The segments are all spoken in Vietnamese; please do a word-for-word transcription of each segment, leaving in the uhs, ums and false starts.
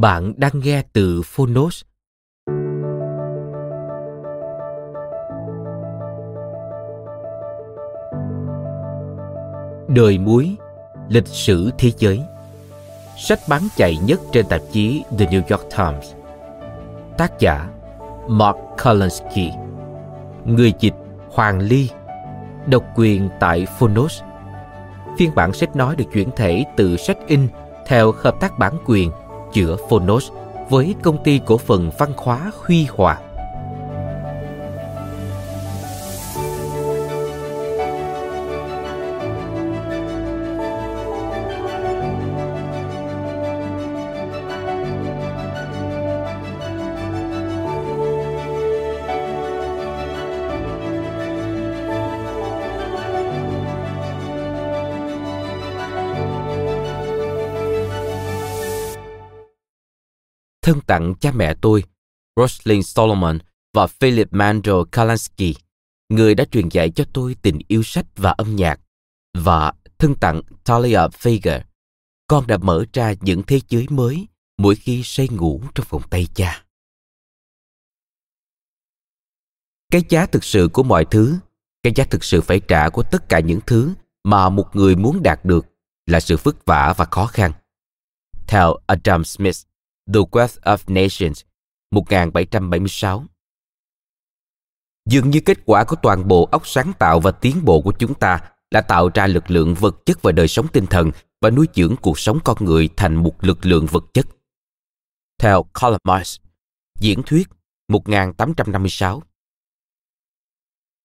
Bạn đang nghe từ Fonos. Đời muối, lịch sử thế giới. Sách bán chạy nhất trên tạp chí The New York Times. Tác giả Mark Colonsky. Người dịch Hoàng Ly. Độc quyền tại Fonos. Phiên bản sách nói được chuyển thể từ sách in theo hợp tác bản quyền giữa Fonos với công ty cổ phần văn hóa Huy Hòa. Thân tặng cha mẹ tôi, Roslyn Solomon và Philip Mandel Kurlansky, người đã truyền dạy cho tôi tình yêu sách và âm nhạc, và thân tặng Talia Vega, con đã mở ra những thế giới mới mỗi khi say ngủ trong vòng tay cha. Cái giá thực sự của mọi thứ, cái giá thực sự phải trả của tất cả những thứ mà một người muốn đạt được là sự vất vả và khó khăn. Theo Adam Smith, The Wealth of Nations, một nghìn bảy trăm bảy mươi sáu. Dường như kết quả của toàn bộ óc sáng tạo và tiến bộ của chúng ta là tạo ra lực lượng vật chất và đời sống tinh thần và nuôi dưỡng cuộc sống con người thành một lực lượng vật chất. Theo Karl Marx, Diễn thuyết, một nghìn tám trăm năm mươi sáu.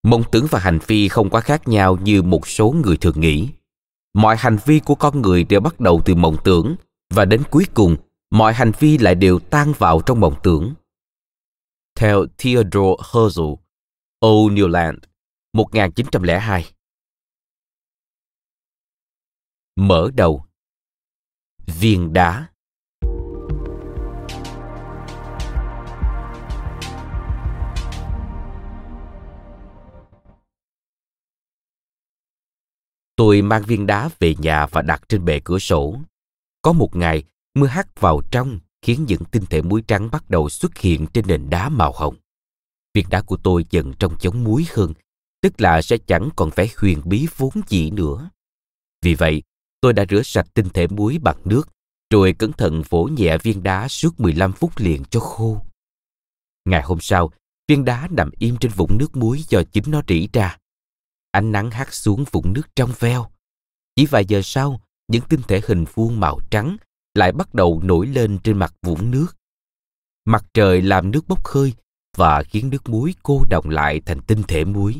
Mong tưởng và hành vi không quá khác nhau như một số người thường nghĩ. Mọi hành vi của con người đều bắt đầu từ mộng tưởng và đến cuối cùng, mọi hành vi lại đều tan vào trong mộng tưởng. Theo Theodore Herzl, Old New Land, một nghìn chín trăm lẻ hai. Mở đầu. Viên đá. Tôi mang viên đá về nhà và đặt trên bệ cửa sổ. Có một ngày, mưa hắt vào trong khiến những tinh thể muối trắng bắt đầu xuất hiện trên nền đá màu hồng. Viên đá của tôi dần trông giống muối hơn, tức là sẽ chẳng còn vẻ huyền bí vốn dĩ nữa. Vì vậy, tôi đã rửa sạch tinh thể muối bằng nước, rồi cẩn thận vỗ nhẹ viên đá suốt mười lăm phút liền cho khô. Ngày hôm sau, viên đá nằm im trên vũng nước muối do chính nó rỉ ra. Ánh nắng hắt xuống vũng nước trong veo. Chỉ vài giờ sau, những tinh thể hình vuông màu trắng lại bắt đầu nổi lên trên mặt vũng nước. Mặt trời làm nước bốc hơi và khiến nước muối cô đọng lại thành tinh thể muối.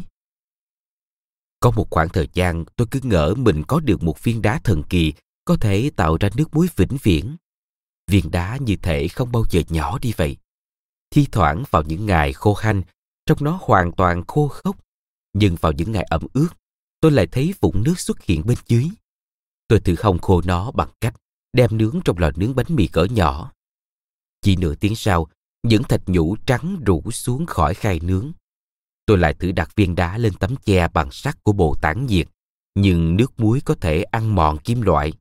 Có một khoảng thời gian tôi cứ ngỡ mình có được một viên đá thần kỳ có thể tạo ra nước muối vĩnh viễn. Viên đá như thể không bao giờ nhỏ đi vậy. Thi thoảng vào những ngày khô hanh, trong nó hoàn toàn khô khốc, nhưng vào những ngày ẩm ướt, tôi lại thấy vũng nước xuất hiện bên dưới. Tôi thử hong khô nó bằng cách đem nướng trong lò nướng bánh mì cỡ nhỏ. Chỉ nửa tiếng sau, những thạch nhũ trắng rủ xuống khỏi khay nướng. Tôi lại thử đặt viên đá lên tấm che bằng sắt của bồ tản nhiệt, nhưng nước muối có thể ăn mòn kim loại.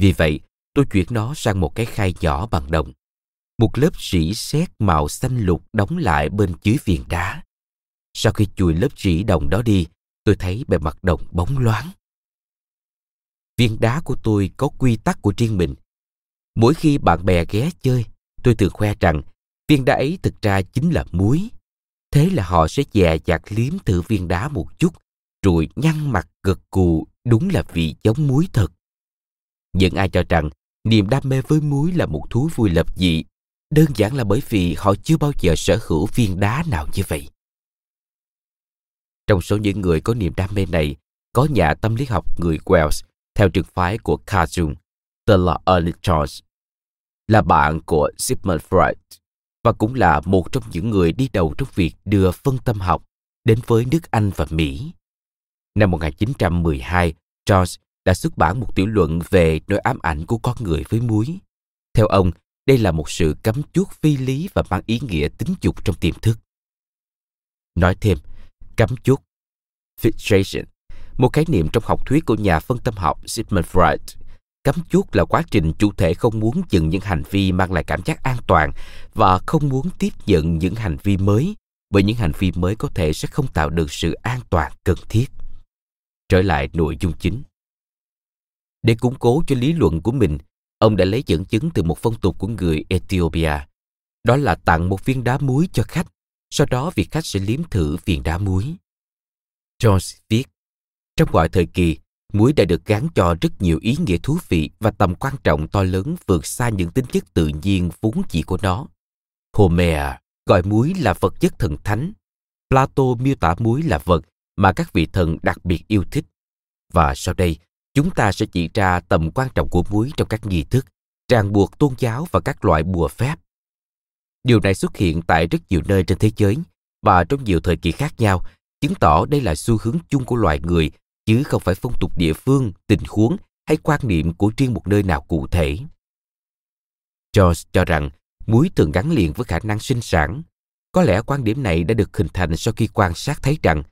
Vì vậy, tôi chuyển nó sang một cái khay nhỏ bằng đồng. Một lớp rỉ sét màu xanh lục đóng lại bên dưới viên đá. Sau khi chùi lớp rỉ đồng đó đi, tôi thấy bề mặt đồng bóng loáng. Viên đá của tôi có quy tắc của riêng mình. Mỗi khi bạn bè ghé chơi, tôi thường khoe rằng viên đá ấy thực ra chính là muối. Thế là họ sẽ dè dặt liếm thử viên đá một chút, rồi nhăn mặt gật cù, đúng là vị giống muối thật. Những ai cho rằng niềm đam mê với muối là một thú vui lập dị, đơn giản là bởi vì họ chưa bao giờ sở hữu viên đá nào như vậy. Trong số những người có niềm đam mê này, có nhà tâm lý học người Wales theo trường phái của Kazum, tên là Ernest Jones, là bạn của Sigmund Freud và cũng là một trong những người đi đầu trong việc đưa phân tâm học đến với nước Anh và Mỹ. Năm một nghìn chín trăm mười hai, George đã xuất bản một tiểu luận về nỗi ám ảnh của con người với muối. Theo ông, đây là một sự cấm chuốc phi lý và mang ý nghĩa tính dục trong tiềm thức. Nói thêm, cấm chuốc, fixation, một khái niệm trong học thuyết của nhà phân tâm học Sigmund Freud. Cấm chuốc là quá trình chủ thể không muốn dừng những hành vi mang lại cảm giác an toàn và không muốn tiếp nhận những hành vi mới, bởi những hành vi mới có thể sẽ không tạo được sự an toàn cần thiết. Trở lại nội dung chính. Để củng cố cho lý luận của mình, ông đã lấy dẫn chứng từ một phong tục của người Ethiopia. Đó là tặng một viên đá muối cho khách, sau đó việc khách sẽ liếm thử viên đá muối. George viết, trong mọi thời kỳ, muối đã được gán cho rất nhiều ý nghĩa thú vị và tầm quan trọng to lớn vượt xa những tính chất tự nhiên vốn chỉ của nó. Homer gọi muối là vật chất thần thánh. Plato miêu tả muối là vật mà các vị thần đặc biệt yêu thích. Và sau đây, chúng ta sẽ chỉ ra tầm quan trọng của muối trong các nghi thức, ràng buộc tôn giáo và các loại bùa phép. Điều này xuất hiện tại rất nhiều nơi trên thế giới và trong nhiều thời kỳ khác nhau, chứng tỏ đây là xu hướng chung của loài người, chứ không phải phong tục địa phương, tình huống hay quan niệm của riêng một nơi nào cụ thể. George cho rằng muối thường gắn liền với khả năng sinh sản. Có lẽ quan điểm này đã được hình thành sau khi quan sát thấy rằng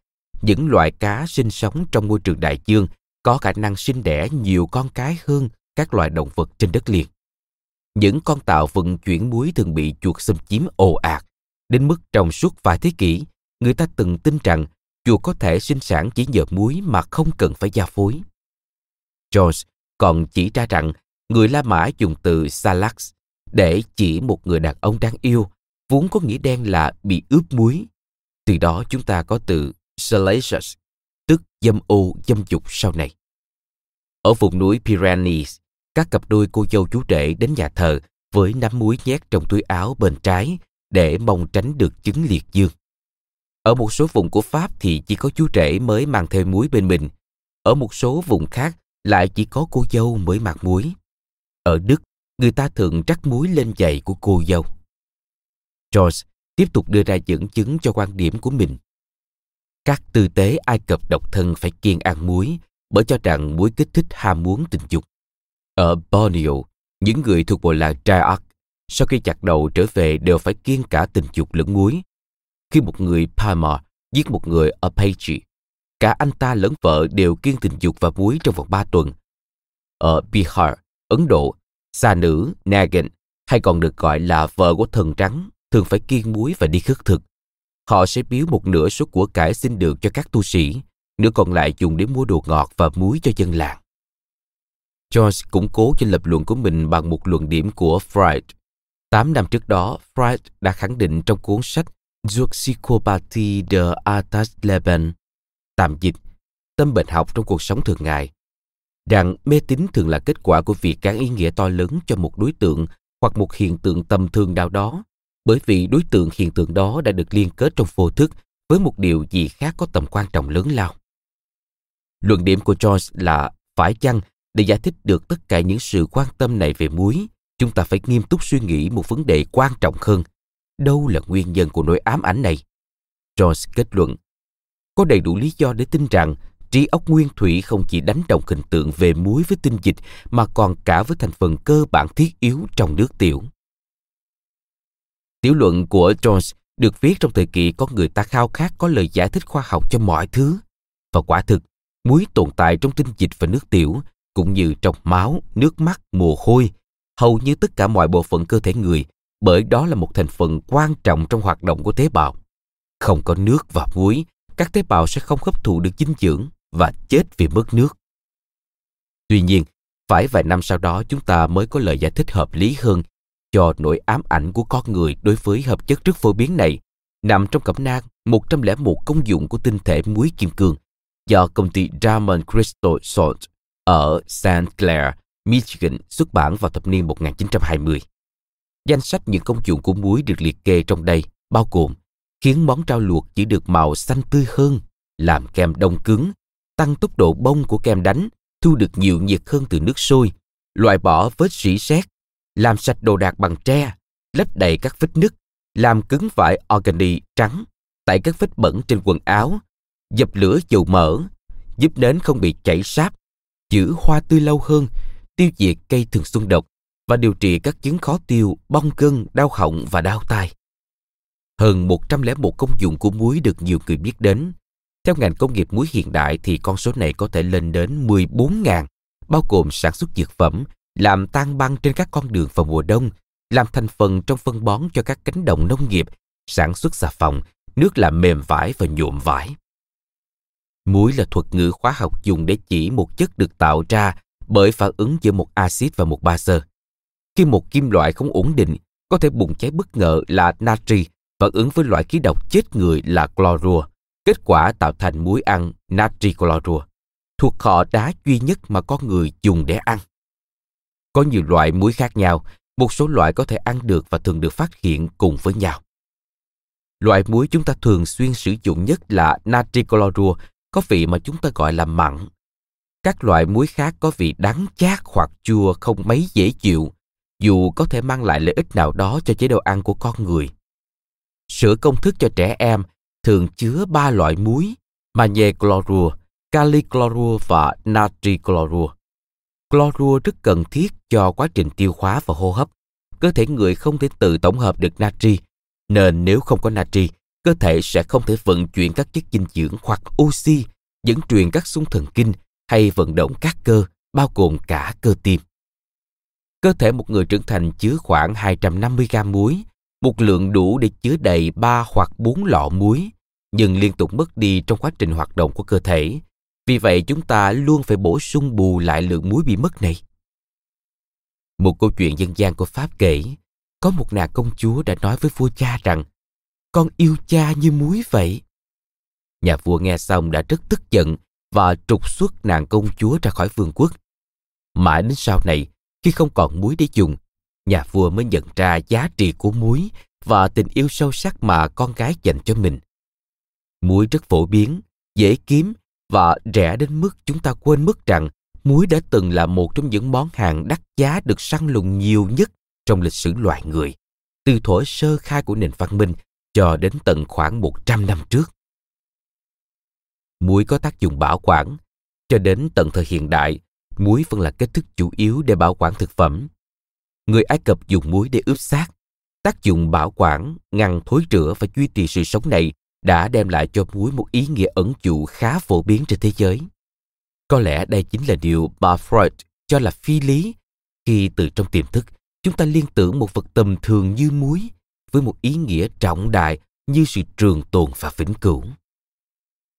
những loài cá sinh sống trong môi trường đại dương có khả năng sinh đẻ nhiều con cái hơn các loài động vật trên đất liền. Những con tàu vận chuyển muối thường bị chuột xâm chiếm ồ ạt, đến mức trong suốt vài thế kỷ, người ta từng tin rằng chuột có thể sinh sản chỉ nhờ muối mà không cần phải giao phối. George còn chỉ ra rằng người La Mã dùng từ salax để chỉ một người đàn ông đáng yêu, vốn có nghĩa đen là bị ướp muối. Từ đó chúng ta có từ salacious, tức dâm ô, dâm dục sau này. Ở vùng núi Pyrenees, các cặp đôi cô dâu chú rể đến nhà thờ với nắm muối nhét trong túi áo bên trái để mong tránh được chứng liệt dương. Ở một số vùng của Pháp thì chỉ có chú rể mới mang theo muối bên mình. Ở một số vùng khác lại chỉ có cô dâu mới mang muối. Ở Đức, người ta thường rắc muối lên giày của cô dâu. George tiếp tục đưa ra dẫn chứng cho quan điểm của mình. Các tư tế Ai Cập độc thân phải kiêng ăn muối bởi cho rằng muối kích thích ham muốn tình dục. Ở Borneo, những người thuộc bộ lạc Dayak sau khi chặt đầu trở về đều phải kiêng cả tình dục lẫn muối. Khi một người Palmer giết một người Apache, cả anh ta lẫn vợ đều kiêng tình dục và muối trong vòng ba tuần. Ở Bihar, Ấn Độ, xa nữ Nagin, hay còn được gọi là vợ của thần trắng, thường phải kiêng muối và đi khất thực. Họ sẽ biếu một nửa số của cải xin được cho các tu sĩ, nửa còn lại dùng để mua đồ ngọt và muối cho dân làng. George củng cố cho lập luận của mình bằng một luận điểm của Freud. Tám năm trước đó, Freud đã khẳng định trong cuốn sách Zur Psychopathie der Alltagsleben, tạm dịch, tâm bệnh học trong cuộc sống thường ngày, rằng mê tín thường là kết quả của việc gán ý nghĩa to lớn cho một đối tượng hoặc một hiện tượng tầm thường nào đó, bởi vì đối tượng hiện tượng đó đã được liên kết trong vô thức với một điều gì khác có tầm quan trọng lớn lao. Luận điểm của George là phải chăng để giải thích được tất cả những sự quan tâm này về muối, chúng ta phải nghiêm túc suy nghĩ một vấn đề quan trọng hơn. Đâu là nguyên nhân của nỗi ám ảnh này? George kết luận, có đầy đủ lý do để tin rằng trí óc nguyên thủy không chỉ đánh đồng hình tượng về muối với tinh dịch mà còn cả với thành phần cơ bản thiết yếu trong nước tiểu. Tiểu luận của George được viết trong thời kỳ có người ta khao khát có lời giải thích khoa học cho mọi thứ. Và quả thực, muối tồn tại trong tinh dịch và nước tiểu, cũng như trong máu, nước mắt, mồ hôi, hầu như tất cả mọi bộ phận cơ thể người, bởi đó là một thành phần quan trọng trong hoạt động của tế bào. Không có nước và muối, các tế bào sẽ không hấp thụ được dinh dưỡng và chết vì mất nước. Tuy nhiên, phải vài năm sau đó chúng ta mới có lời giải thích hợp lý hơn cho nỗi ám ảnh của con người đối với hợp chất rất phổ biến này nằm trong cẩm nang một trăm lẻ một công dụng của tinh thể muối kim cương do công ty Diamond Crystal Salt ở Saint Clair, Michigan xuất bản vào thập niên một nghìn chín trăm hai mươi. Danh sách những công dụng của muối được liệt kê trong đây bao gồm khiến món rau luộc chỉ được màu xanh tươi hơn, làm kem đông cứng, tăng tốc độ bông của kem đánh, thu được nhiều nhiệt hơn từ nước sôi, loại bỏ vết rỉ sét, làm sạch đồ đạc bằng tre, lấp đầy các vết nứt, làm cứng vải organic trắng, tẩy các vết bẩn trên quần áo, dập lửa dầu mỡ, giúp nến không bị chảy sáp, giữ hoa tươi lâu hơn, tiêu diệt cây thường xuân độc và điều trị các chứng khó tiêu, bong gân, đau họng và đau tai. Hơn một trăm lẻ một công dụng của muối được nhiều người biết đến. Theo ngành công nghiệp muối hiện đại thì con số này có thể lên đến mười bốn nghìn, bao gồm sản xuất dược phẩm, làm tan băng trên các con đường vào mùa đông, làm thành phần trong phân bón cho các cánh đồng nông nghiệp, sản xuất xà phòng, nước làm mềm vải và nhuộm vải. Muối là thuật ngữ hóa học dùng để chỉ một chất được tạo ra bởi phản ứng giữa một axit và một base. Khi một kim loại không ổn định, có thể bùng cháy bất ngờ là natri, phản ứng với loại khí độc chết người là clorua. Kết quả tạo thành muối ăn natri clorua, thuộc họ đá duy nhất mà con người dùng để ăn. Có nhiều loại muối khác nhau, một số loại có thể ăn được và thường được phát hiện cùng với nhau. Loại muối chúng ta thường xuyên sử dụng nhất là natri clorua, có vị mà chúng ta gọi là mặn. Các loại muối khác có vị đắng chát hoặc chua không mấy dễ chịu, dù có thể mang lại lợi ích nào đó cho chế độ ăn của con người. Sữa công thức cho trẻ em thường chứa ba loại muối: magie clorua, kali clorua và natri clorua. Clorua rất cần thiết cho quá trình tiêu hóa và hô hấp. Cơ thể người không thể tự tổng hợp được natri, nên nếu không có natri, cơ thể sẽ không thể vận chuyển các chất dinh dưỡng hoặc oxy, dẫn truyền các xung thần kinh hay vận động các cơ, bao gồm cả cơ tim. Cơ thể một người trưởng thành chứa khoảng hai trăm năm mươi gam muối, một lượng đủ để chứa đầy ba hoặc bốn lọ muối, nhưng liên tục mất đi trong quá trình hoạt động của cơ thể. Vì vậy, chúng ta luôn phải bổ sung bù lại lượng muối bị mất này. Một câu chuyện dân gian của Pháp kể, có một nàng công chúa đã nói với vua cha rằng, "Con yêu cha như muối vậy." Nhà vua nghe xong đã rất tức giận và trục xuất nàng công chúa ra khỏi vương quốc. Mãi đến sau này, khi không còn muối để dùng, nhà vua mới nhận ra giá trị của muối và tình yêu sâu sắc mà con gái dành cho mình. Muối rất phổ biến, dễ kiếm và rẻ đến mức chúng ta quên mất rằng muối đã từng là một trong những món hàng đắt giá được săn lùng nhiều nhất trong lịch sử loài người, từ thuở sơ khai của nền văn minh cho đến tận khoảng một trăm năm trước. Muối có tác dụng bảo quản. Cho đến tận thời hiện đại, muối vẫn là cách thức chủ yếu để bảo quản thực phẩm. Người Ai Cập dùng muối để ướp xác. Tác dụng bảo quản, ngăn thối rữa và duy trì sự sống này đã đem lại cho muối một ý nghĩa ẩn dụ khá phổ biến trên thế giới. Có lẽ đây chính là điều bà Freud cho là phi lý, khi từ trong tiềm thức chúng ta liên tưởng một vật tầm thường như muối với một ý nghĩa trọng đại như sự trường tồn và vĩnh cửu.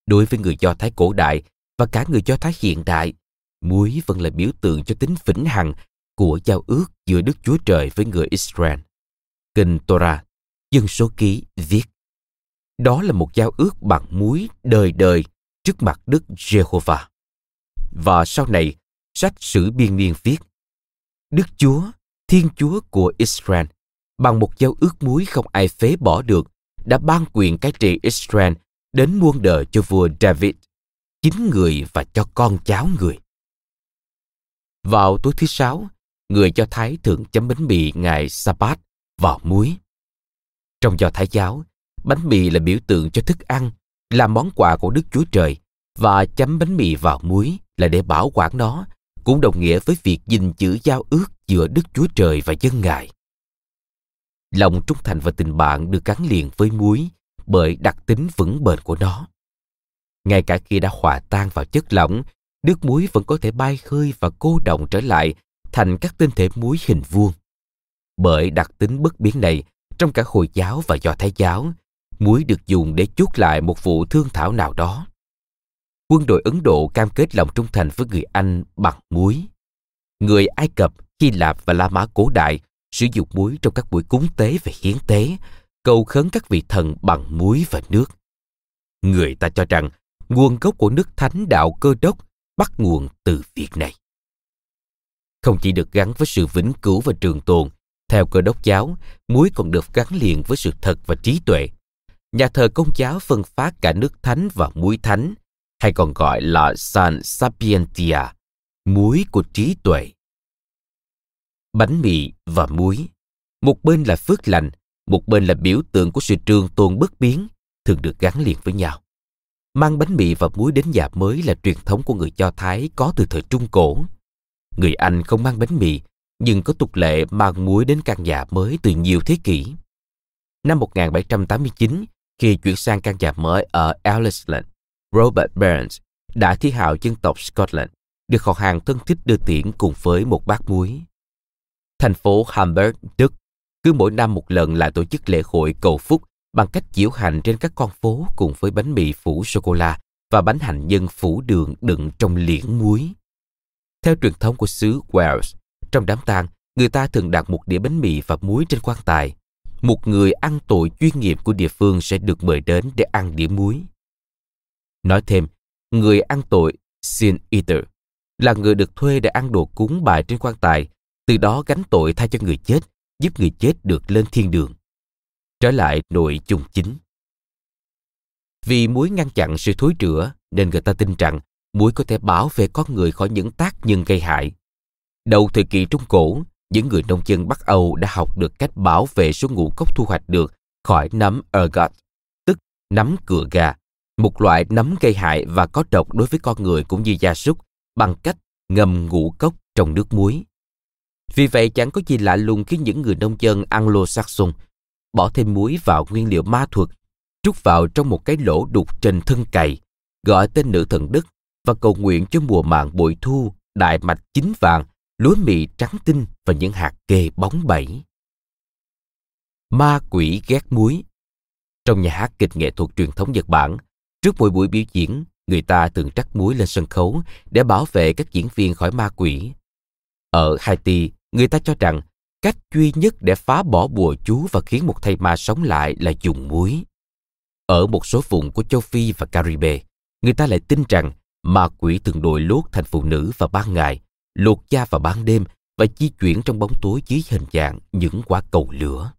Đối với người Do Thái cổ đại và cả người Do Thái hiện đại, muối vẫn là biểu tượng cho tính vĩnh hằng của giao ước giữa Đức Chúa Trời với người Israel. Kinh Torah, Dân Số Ký viết, đó là một giao ước bằng muối đời đời trước mặt Đức Giê-hô-va. Và sau này, sách Sử Biên Niên viết, Đức Chúa, Thiên Chúa của Israel, bằng một giao ước muối không ai phế bỏ được, đã ban quyền cai trị Israel đến muôn đời cho vua David, chính người và cho con cháu người. Vào tối thứ sáu, người Do Thái thường chấm bánh mì ngày Sa-bát vào muối. Trong Do Thái giáo, bánh mì là biểu tượng cho thức ăn, là món quà của Đức Chúa Trời, và chấm bánh mì vào muối là để bảo quản nó, cũng đồng nghĩa với việc gìn giữ giao ước giữa Đức Chúa Trời và dân Ngài. Lòng trung thành và tình bạn được gắn liền với muối bởi đặc tính vững bền của nó. Ngay cả khi đã hòa tan vào chất lỏng, nước muối vẫn có thể bay khơi và cô đọng trở lại thành các tinh thể muối hình vuông. Bởi đặc tính bất biến này, trong cả Hồi giáo và Do Thái giáo, muối được dùng để chuốt lại một vụ thương thảo nào đó. Quân đội Ấn Độ cam kết lòng trung thành với người Anh bằng muối. Người Ai Cập, Hy Lạp và La Mã cổ đại sử dụng muối trong các buổi cúng tế và hiến tế, cầu khấn các vị thần bằng muối và nước. Người ta cho rằng nguồn gốc của nước Thánh đạo Cơ Đốc bắt nguồn từ việc này. Không chỉ được gắn với sự vĩnh cửu và trường tồn, theo Cơ Đốc giáo, muối còn được gắn liền với sự thật và trí tuệ. Nhà thờ Công giáo phân phát cả nước thánh và muối thánh, hay còn gọi là San Sapientia, muối của trí tuệ. Bánh mì và muối, một bên là phước lành, một bên là biểu tượng của sự trường tồn bất biến, thường được gắn liền với nhau. Mang bánh mì và muối đến nhà mới là truyền thống của người Do Thái có từ thời Trung Cổ. Người Anh không mang bánh mì, nhưng có tục lệ mang muối đến căn nhà mới từ nhiều thế kỷ. Năm một nghìn bảy trăm tám mươi chín, khi chuyển sang căn nhà mới ở Ellisland, Robert Burns, đã thi hào dân tộc Scotland, được họ hàng thân thích đưa tiễn cùng với một bát muối. Thành phố Hamburg, Đức, cứ mỗi năm một lần lại tổ chức lễ hội cầu phúc bằng cách diễu hành trên các con phố cùng với bánh mì phủ sô-cô-la và bánh hành nhân phủ đường đựng trong liễn muối. Theo truyền thống của xứ Wales, trong đám tang, người ta thường đặt một đĩa bánh mì và muối trên quan tài. Một người ăn tội chuyên nghiệp của địa phương sẽ được mời đến để ăn đĩa muối. Nói thêm, người ăn tội, sin eater, là người được thuê để ăn đồ cúng bày trên quan tài, từ đó gánh tội thay cho người chết, giúp người chết được lên thiên đường. Trở lại nội dung chính. Vì muối ngăn chặn sự thối rữa, nên người ta tin rằng muối có thể bảo vệ con người khỏi những tác nhân gây hại. Đầu thời kỳ Trung Cổ, những người nông dân Bắc Âu đã học được cách bảo vệ số ngũ cốc thu hoạch được khỏi nấm ergot, tức nấm cựa gà, một loại nấm gây hại và có độc đối với con người cũng như gia súc, bằng cách ngâm ngũ cốc trong nước muối. Vì vậy chẳng có gì lạ lùng khi những người nông dân Anglo-Saxon bỏ thêm muối vào nguyên liệu ma thuật, trút vào trong một cái lỗ đục trên thân cày, gọi tên nữ thần Đức và cầu nguyện cho mùa màng bội thu, đại mạch chín vàng, lúa mì trắng tinh và những hạt kê bóng bẩy. Ma quỷ ghét muối. Trong nhà hát kịch nghệ thuật truyền thống Nhật Bản, trước mỗi buổi biểu diễn, người ta thường rắc muối lên sân khấu để bảo vệ các diễn viên khỏi ma quỷ. Ở Haiti, người ta cho rằng cách duy nhất để phá bỏ bùa chú và khiến một thây ma sống lại là dùng muối. Ở một số vùng của châu Phi và Caribe, người ta lại tin rằng ma quỷ thường đội lốt thành phụ nữ vào ban ngày, lột da vào ban đêm và di chuyển trong bóng tối dưới hình dạng những quả cầu lửa.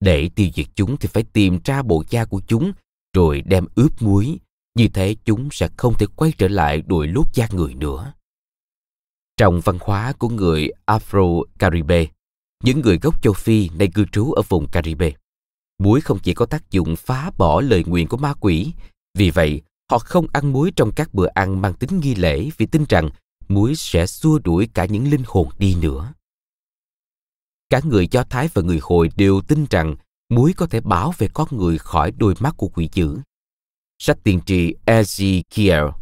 Để tiêu diệt chúng thì phải tìm ra bộ da của chúng rồi đem ướp muối, như thế chúng sẽ không thể quay trở lại đội lốt da người nữa. Trong văn hóa của người Afro-Caribe, những người gốc châu Phi nay cư trú ở vùng Caribe, muối không chỉ có tác dụng phá bỏ lời nguyền của ma quỷ, vì vậy họ không ăn muối trong các bữa ăn mang tính nghi lễ vì tin rằng muối sẽ xua đuổi cả những linh hồn đi nữa. Cả người Do Thái và người Hồi đều tin rằng muối có thể bảo vệ con người khỏi đôi mắt của quỷ dữ. Sách tiên tri Ezekiel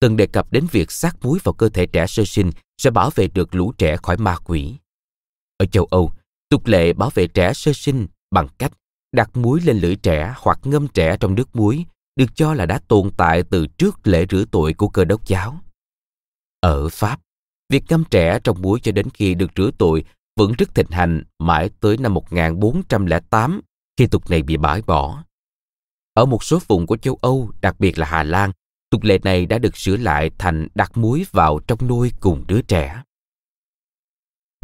từng đề cập đến việc sát muối vào cơ thể trẻ sơ sinh sẽ bảo vệ được lũ trẻ khỏi ma quỷ. Ở châu Âu, tục lệ bảo vệ trẻ sơ sinh bằng cách đặt muối lên lưỡi trẻ hoặc ngâm trẻ trong nước muối được cho là đã tồn tại từ trước lễ rửa tội của Cơ Đốc giáo. Ở Pháp, việc ngâm trẻ trong muối cho đến khi được rửa tội vẫn rất thịnh hành mãi tới năm một nghìn bốn trăm lẻ tám, khi tục này bị bãi bỏ. Ở một số vùng của châu Âu, đặc biệt là Hà Lan, tục lệ này đã được sửa lại thành đặt muối vào trong nôi cùng đứa trẻ.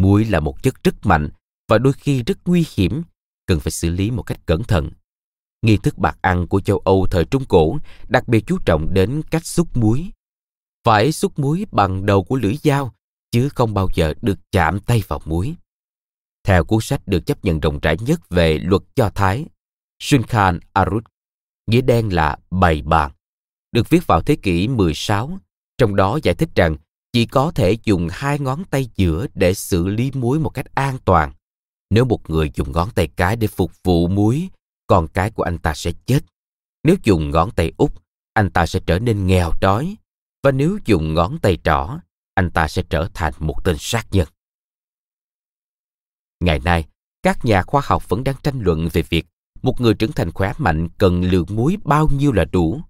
Muối là một chất rất mạnh và đôi khi rất nguy hiểm, cần phải xử lý một cách cẩn thận. Nghi thức bạc ăn của châu Âu thời Trung Cổ đặc biệt chú trọng đến cách xúc muối. Phải xúc muối bằng đầu của lưỡi dao, chứ không bao giờ được chạm tay vào muối. Theo cuốn sách được chấp nhận rộng rãi nhất về luật Do Thái, Shulchan Aruch, nghĩa đen là bày bàn, được viết vào thế kỷ mười sáu, trong đó giải thích rằng chỉ có thể dùng hai ngón tay giữa để xử lý muối một cách an toàn. Nếu một người dùng ngón tay cái để phục vụ muối, con cái của anh ta sẽ chết. Nếu dùng ngón tay út, anh ta sẽ trở nên nghèo đói. Và nếu dùng ngón tay trỏ, anh ta sẽ trở thành một tên sát nhân. Ngày nay, các nhà khoa học vẫn đang tranh luận về việc một người trưởng thành khỏe mạnh cần lượng muối bao nhiêu là đủ?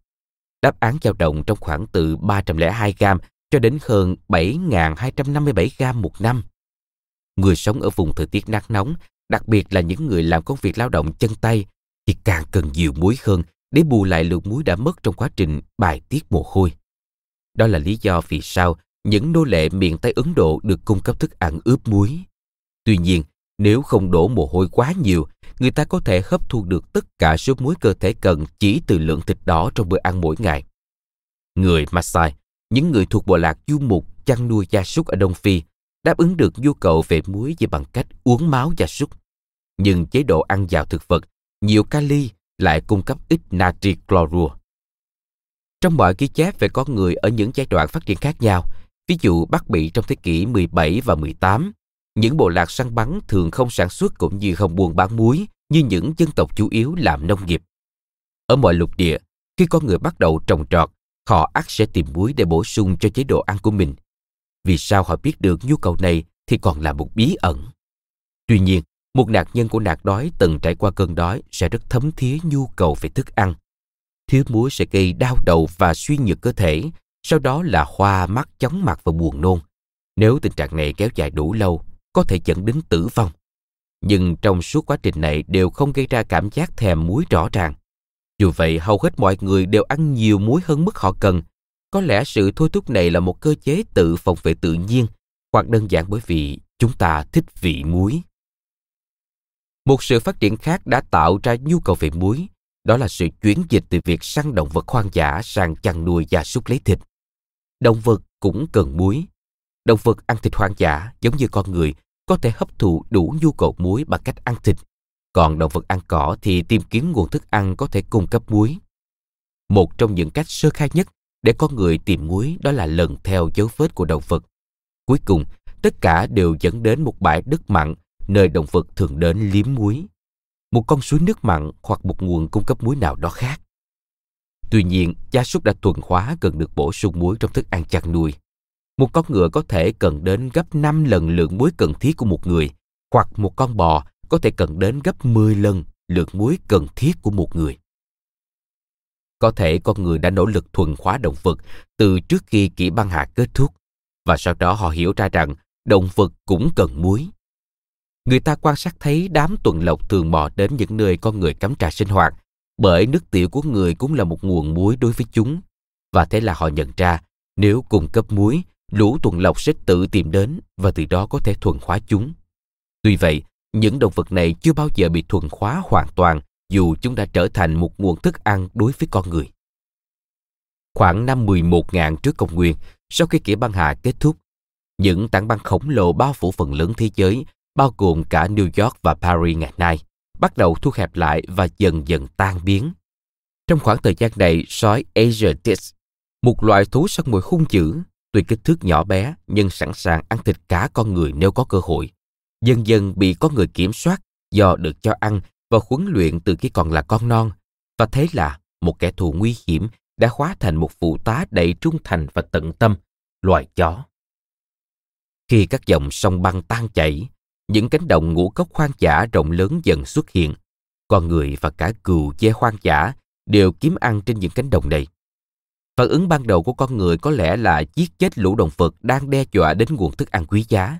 Đáp án dao động trong khoảng từ ba trăm lẻ hai gam cho đến hơn bảy nghìn hai trăm năm mươi bảy gam một năm. Người sống ở vùng thời tiết nắng nóng, đặc biệt là những người làm công việc lao động chân tay, thì càng cần nhiều muối hơn để bù lại lượng muối đã mất trong quá trình bài tiết mồ hôi. Đó là lý do vì sao những nô lệ miền Tây Ấn Độ được cung cấp thức ăn ướp muối. Tuy nhiên, nếu không đổ mồ hôi quá nhiều, người ta có thể hấp thu được tất cả số muối cơ thể cần chỉ từ lượng thịt đỏ trong bữa ăn mỗi ngày. Người Maasai, những người thuộc bộ lạc du mục chăn nuôi gia súc ở Đông Phi, đáp ứng được nhu cầu về muối chỉ bằng cách uống máu gia súc. Nhưng chế độ ăn giàu thực vật, nhiều kali lại cung cấp ít natri clorua. Trong mọi ghi chép về con người ở những giai đoạn phát triển khác nhau, ví dụ Bắc Mỹ trong thế kỷ mười bảy và mười tám, những bộ lạc săn bắn thường không sản xuất cũng như không buôn bán muối như những dân tộc chủ yếu làm nông nghiệp. Ở mọi lục địa, khi con người bắt đầu trồng trọt, họ ắt sẽ tìm muối để bổ sung cho chế độ ăn của mình. Vì sao họ biết được nhu cầu này thì còn là một bí ẩn. Tuy nhiên, một nạn nhân của nạn đói từng trải qua cơn đói sẽ rất thấm thía nhu cầu về thức ăn. Thiếu muối sẽ gây đau đầu và suy nhược cơ thể, sau đó là hoa mắt, chóng mặt và buồn nôn. Nếu tình trạng này kéo dài đủ lâu, có thể dẫn đến tử vong. Nhưng trong suốt quá trình này đều không gây ra cảm giác thèm muối rõ ràng. Dù vậy, hầu hết mọi người đều ăn nhiều muối hơn mức họ cần. Có lẽ sự thôi thúc này là một cơ chế tự phòng vệ tự nhiên, hoặc đơn giản bởi vì chúng ta thích vị muối. Một sự phát triển khác đã tạo ra nhu cầu về muối, đó là sự chuyển dịch từ việc săn động vật hoang dã sang chăn nuôi gia súc lấy thịt. Động vật cũng cần muối. Động vật ăn thịt hoang dã giống như con người có thể hấp thụ đủ nhu cầu muối bằng cách ăn thịt, còn động vật ăn cỏ thì tìm kiếm nguồn thức ăn có thể cung cấp muối. Một trong những cách sơ khai nhất để con người tìm muối đó là lần theo dấu vết của động vật. Cuối cùng, tất cả đều dẫn đến một bãi đất mặn nơi động vật thường đến liếm muối, một con suối nước mặn hoặc một nguồn cung cấp muối nào đó khác. Tuy nhiên, gia súc đã thuần hóa cần được bổ sung muối trong thức ăn chăn nuôi. Một con ngựa có thể cần đến gấp năm lần lượng muối cần thiết của một người, hoặc một con bò có thể cần đến gấp mười lần lượng muối cần thiết của một người. Có thể con người đã nỗ lực thuần hóa động vật từ trước khi kỷ băng hà kết thúc, và sau đó họ hiểu ra rằng động vật cũng cần muối. Người ta quan sát thấy đám tuần lộc thường mò đến những nơi con người cắm trại sinh hoạt, bởi nước tiểu của người cũng là một nguồn muối đối với chúng. Và thế là họ nhận ra, nếu cung cấp muối, lũ tuần lộc sẽ tự tìm đến và từ đó có thể thuần hóa chúng. Tuy vậy, những động vật này chưa bao giờ bị thuần hóa hoàn toàn, dù chúng đã trở thành một nguồn thức ăn đối với con người. Khoảng năm mười một nghìn trước công nguyên, sau khi kỷ băng hà kết thúc, những tảng băng khổng lồ bao phủ phần lớn thế giới, bao gồm cả New York và Paris ngày nay, bắt đầu thu hẹp lại và dần dần tan biến. Trong khoảng thời gian này, sói Asian Tis, một loài thú săn mồi hung dữ, tuy kích thước nhỏ bé nhưng sẵn sàng ăn thịt cả con người nếu có cơ hội, dần dần bị con người kiểm soát do được cho ăn và huấn luyện từ khi còn là con non. Và thế là một kẻ thù nguy hiểm đã hóa thành một phụ tá đầy trung thành và tận tâm, loài chó. Khi các dòng sông băng tan chảy, những cánh đồng ngũ cốc hoang dã rộng lớn dần xuất hiện. Con người và cả cừu dê hoang dã đều kiếm ăn trên những cánh đồng này. Phản ứng ban đầu của con người có lẽ là giết chết lũ động vật đang đe dọa đến nguồn thức ăn quý giá.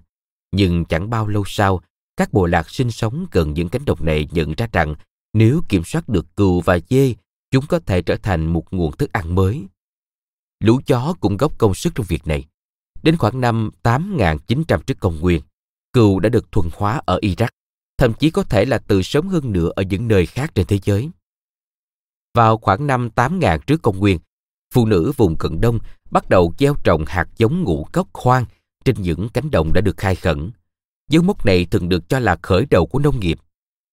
Nhưng chẳng bao lâu sau, các bộ lạc sinh sống gần những cánh đồng này nhận ra rằng nếu kiểm soát được cừu và dê, chúng có thể trở thành một nguồn thức ăn mới. Lũ chó cũng góp công sức trong việc này. Đến khoảng năm tám nghìn chín trăm trước công nguyên, cừu đã được thuần hóa ở Iraq, thậm chí có thể là từ sớm hơn nữa ở những nơi khác trên thế giới. Vào khoảng năm tám nghìn trước công nguyên, phụ nữ vùng Cận Đông bắt đầu gieo trồng hạt giống ngũ cốc hoang trên những cánh đồng đã được khai khẩn. Dấu mốc này thường được cho là khởi đầu của nông nghiệp.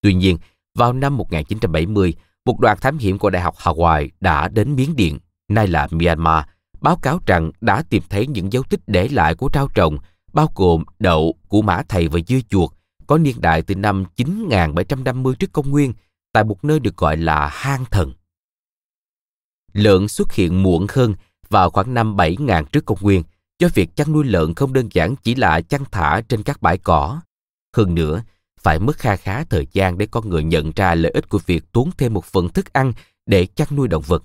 Tuy nhiên, vào năm một nghìn chín trăm bảy mươi, một đoàn thám hiểm của Đại học Hawaii đã đến Miến Điện, nay là Myanmar, báo cáo rằng đã tìm thấy những dấu tích để lại của rau trồng, bao gồm đậu, củ mã thầy và dưa chuột, có niên đại từ năm chín nghìn bảy trăm năm mươi trước công nguyên, tại một nơi được gọi là hang thần. Lợn xuất hiện muộn hơn, vào khoảng năm bảy nghìn trước công nguyên, do việc chăn nuôi lợn không đơn giản chỉ là chăn thả trên các bãi cỏ. Hơn nữa, phải mất kha khá thời gian để con người nhận ra lợi ích của việc tốn thêm một phần thức ăn để chăn nuôi động vật.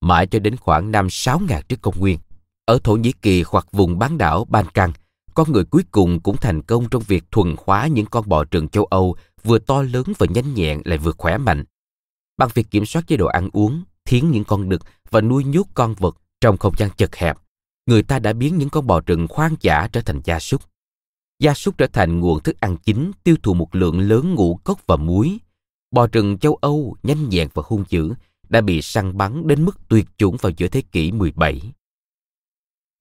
Mãi cho đến khoảng năm sáu nghìn trước công nguyên, ở Thổ Nhĩ Kỳ hoặc vùng bán đảo Ban Căng, con người cuối cùng cũng thành công trong việc thuần hóa những con bò rừng châu Âu vừa to lớn và nhanh nhẹn lại vừa khỏe mạnh. Bằng việc kiểm soát chế độ ăn uống, thiến những con đực và nuôi nhốt con vật trong không gian chật hẹp, người ta đã biến những con bò rừng hoang dã trở thành gia súc. Gia súc trở thành nguồn thức ăn chính, tiêu thụ một lượng lớn ngũ cốc và muối. Bò rừng châu Âu nhanh nhẹn và hung dữ đã bị săn bắn đến mức tuyệt chủng vào giữa thế kỷ mười bảy.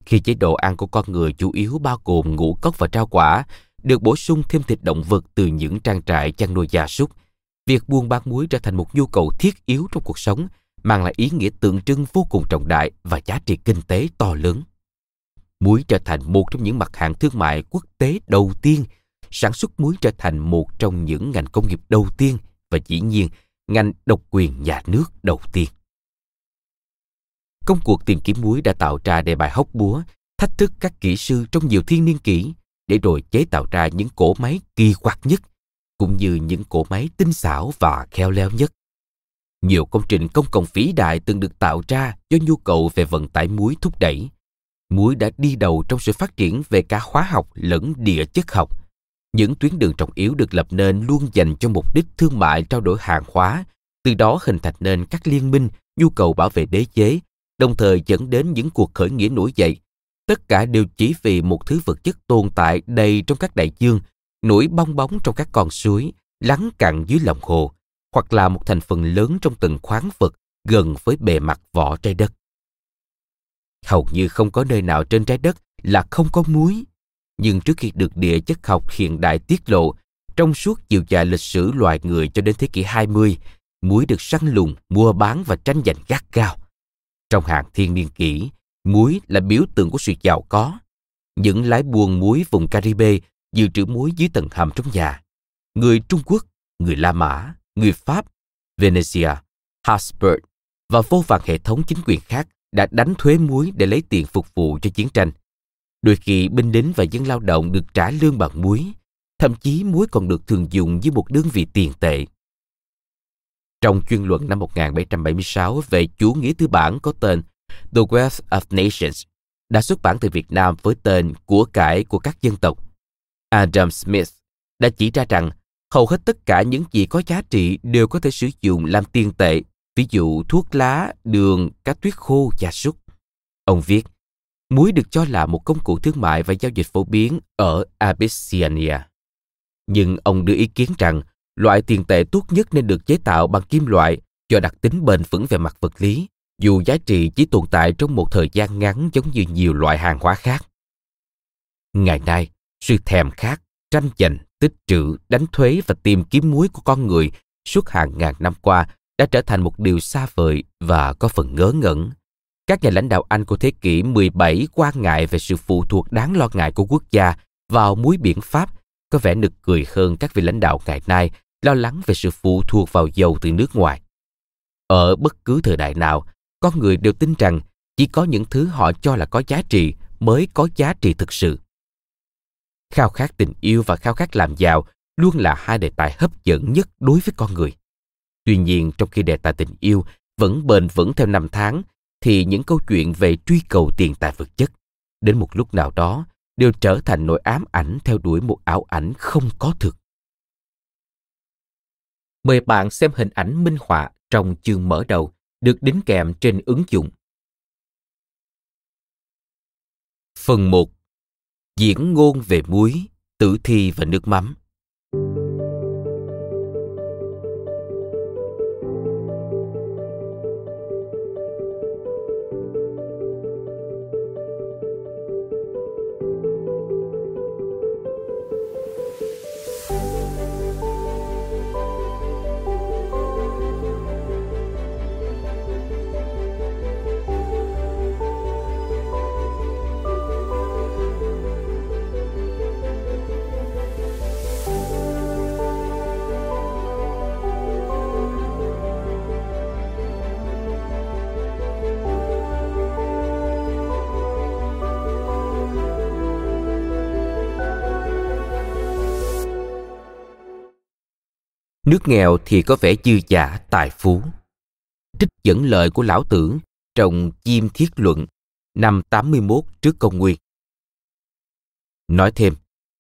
Khi chế độ ăn của con người chủ yếu bao gồm ngũ cốc và rau quả, được bổ sung thêm thịt động vật từ những trang trại chăn nuôi gia súc, việc buôn bán muối trở thành một nhu cầu thiết yếu trong cuộc sống, mang lại ý nghĩa tượng trưng vô cùng trọng đại và giá trị kinh tế to lớn. Muối trở thành một trong những mặt hàng thương mại quốc tế đầu tiên, sản xuất muối trở thành một trong những ngành công nghiệp đầu tiên và dĩ nhiên, ngành độc quyền nhà nước đầu tiên. Công cuộc tìm kiếm muối đã tạo ra đề bài hóc búa, thách thức các kỹ sư trong nhiều thiên niên kỷ, để rồi chế tạo ra những cỗ máy kỳ quặc nhất, cũng như những cỗ máy tinh xảo và khéo léo nhất. Nhiều công trình công cộng vĩ đại từng được tạo ra do nhu cầu về vận tải muối thúc đẩy. Muối đã đi đầu trong sự phát triển về cả hóa học lẫn địa chất học. Những tuyến đường trọng yếu được lập nên luôn dành cho mục đích thương mại trao đổi hàng hóa, từ đó hình thành nên các liên minh, nhu cầu bảo vệ đế chế, đồng thời dẫn đến những cuộc khởi nghĩa nổi dậy. Tất cả đều chỉ vì một thứ vật chất tồn tại đầy trong các đại dương, nổi bong bóng trong các con suối, lắng cạn dưới lòng hồ, hoặc là một thành phần lớn trong từng khoáng vật gần với bề mặt vỏ trái đất. Hầu như không có nơi nào trên trái đất là không có muối. Nhưng trước khi được địa chất học hiện đại tiết lộ, trong suốt chiều dài lịch sử loài người cho đến thế kỷ hai mươi, muối được săn lùng, mua bán và tranh giành gắt gao. Trong hàng thiên niên kỷ, muối là biểu tượng của sự giàu có. Những lái buôn muối vùng Caribe dự trữ muối dưới tầng hầm trong nhà. Người Trung Quốc, người La Mã, người Pháp, Venezia, Habsburg và vô vàn hệ thống chính quyền khác đã đánh thuế muối để lấy tiền phục vụ cho chiến tranh. Đôi khi binh lính và dân lao động được trả lương bằng muối, thậm chí muối còn được thường dùng với một đơn vị tiền tệ. Trong chuyên luận năm một nghìn bảy trăm bảy mươi sáu về chủ nghĩa tư bản có tên The Wealth of Nations đã xuất bản từ Việt Nam với tên Của cải của các dân tộc, Adam Smith đã chỉ ra rằng hầu hết tất cả những gì có giá trị đều có thể sử dụng làm tiền tệ, ví dụ thuốc lá, đường, cá tuyết khô, gia súc. Ông viết, muối được cho là một công cụ thương mại và giao dịch phổ biến ở Abyssinia. Nhưng ông đưa ý kiến rằng loại tiền tệ tốt nhất nên được chế tạo bằng kim loại do đặc tính bền vững về mặt vật lý, dù giá trị chỉ tồn tại trong một thời gian ngắn giống như nhiều loại hàng hóa khác. Ngày nay, sự thèm khát, tranh giành, tích trữ, đánh thuế và tìm kiếm muối của con người suốt hàng ngàn năm qua đã trở thành một điều xa vời và có phần ngớ ngẩn. Các nhà lãnh đạo Anh của thế kỷ mười bảy quan ngại về sự phụ thuộc đáng lo ngại của quốc gia vào muối biển Pháp, có vẻ nực cười hơn các vị lãnh đạo ngày nay lo lắng về sự phụ thuộc vào dầu từ nước ngoài. Ở bất cứ thời đại nào, con người đều tin rằng chỉ có những thứ họ cho là có giá trị mới có giá trị thực sự. Khao khát tình yêu và khao khát làm giàu luôn là hai đề tài hấp dẫn nhất đối với con người. Tuy nhiên, trong khi đề tài tình yêu vẫn bền vững theo năm tháng, thì những câu chuyện về truy cầu tiền tài vật chất, đến một lúc nào đó, đều trở thành nỗi ám ảnh theo đuổi một ảo ảnh không có thực. Mời bạn xem hình ảnh minh họa trong chương mở đầu, được đính kèm trên ứng dụng. Phần một. Diễn ngôn về muối, tử thi và nước mắm. Nước nghèo thì có vẻ dư dả tài phú. Trích dẫn lời của Lão Tử trong Diêm Thiết Luận năm tám mươi mốt trước công nguyên. Nói thêm,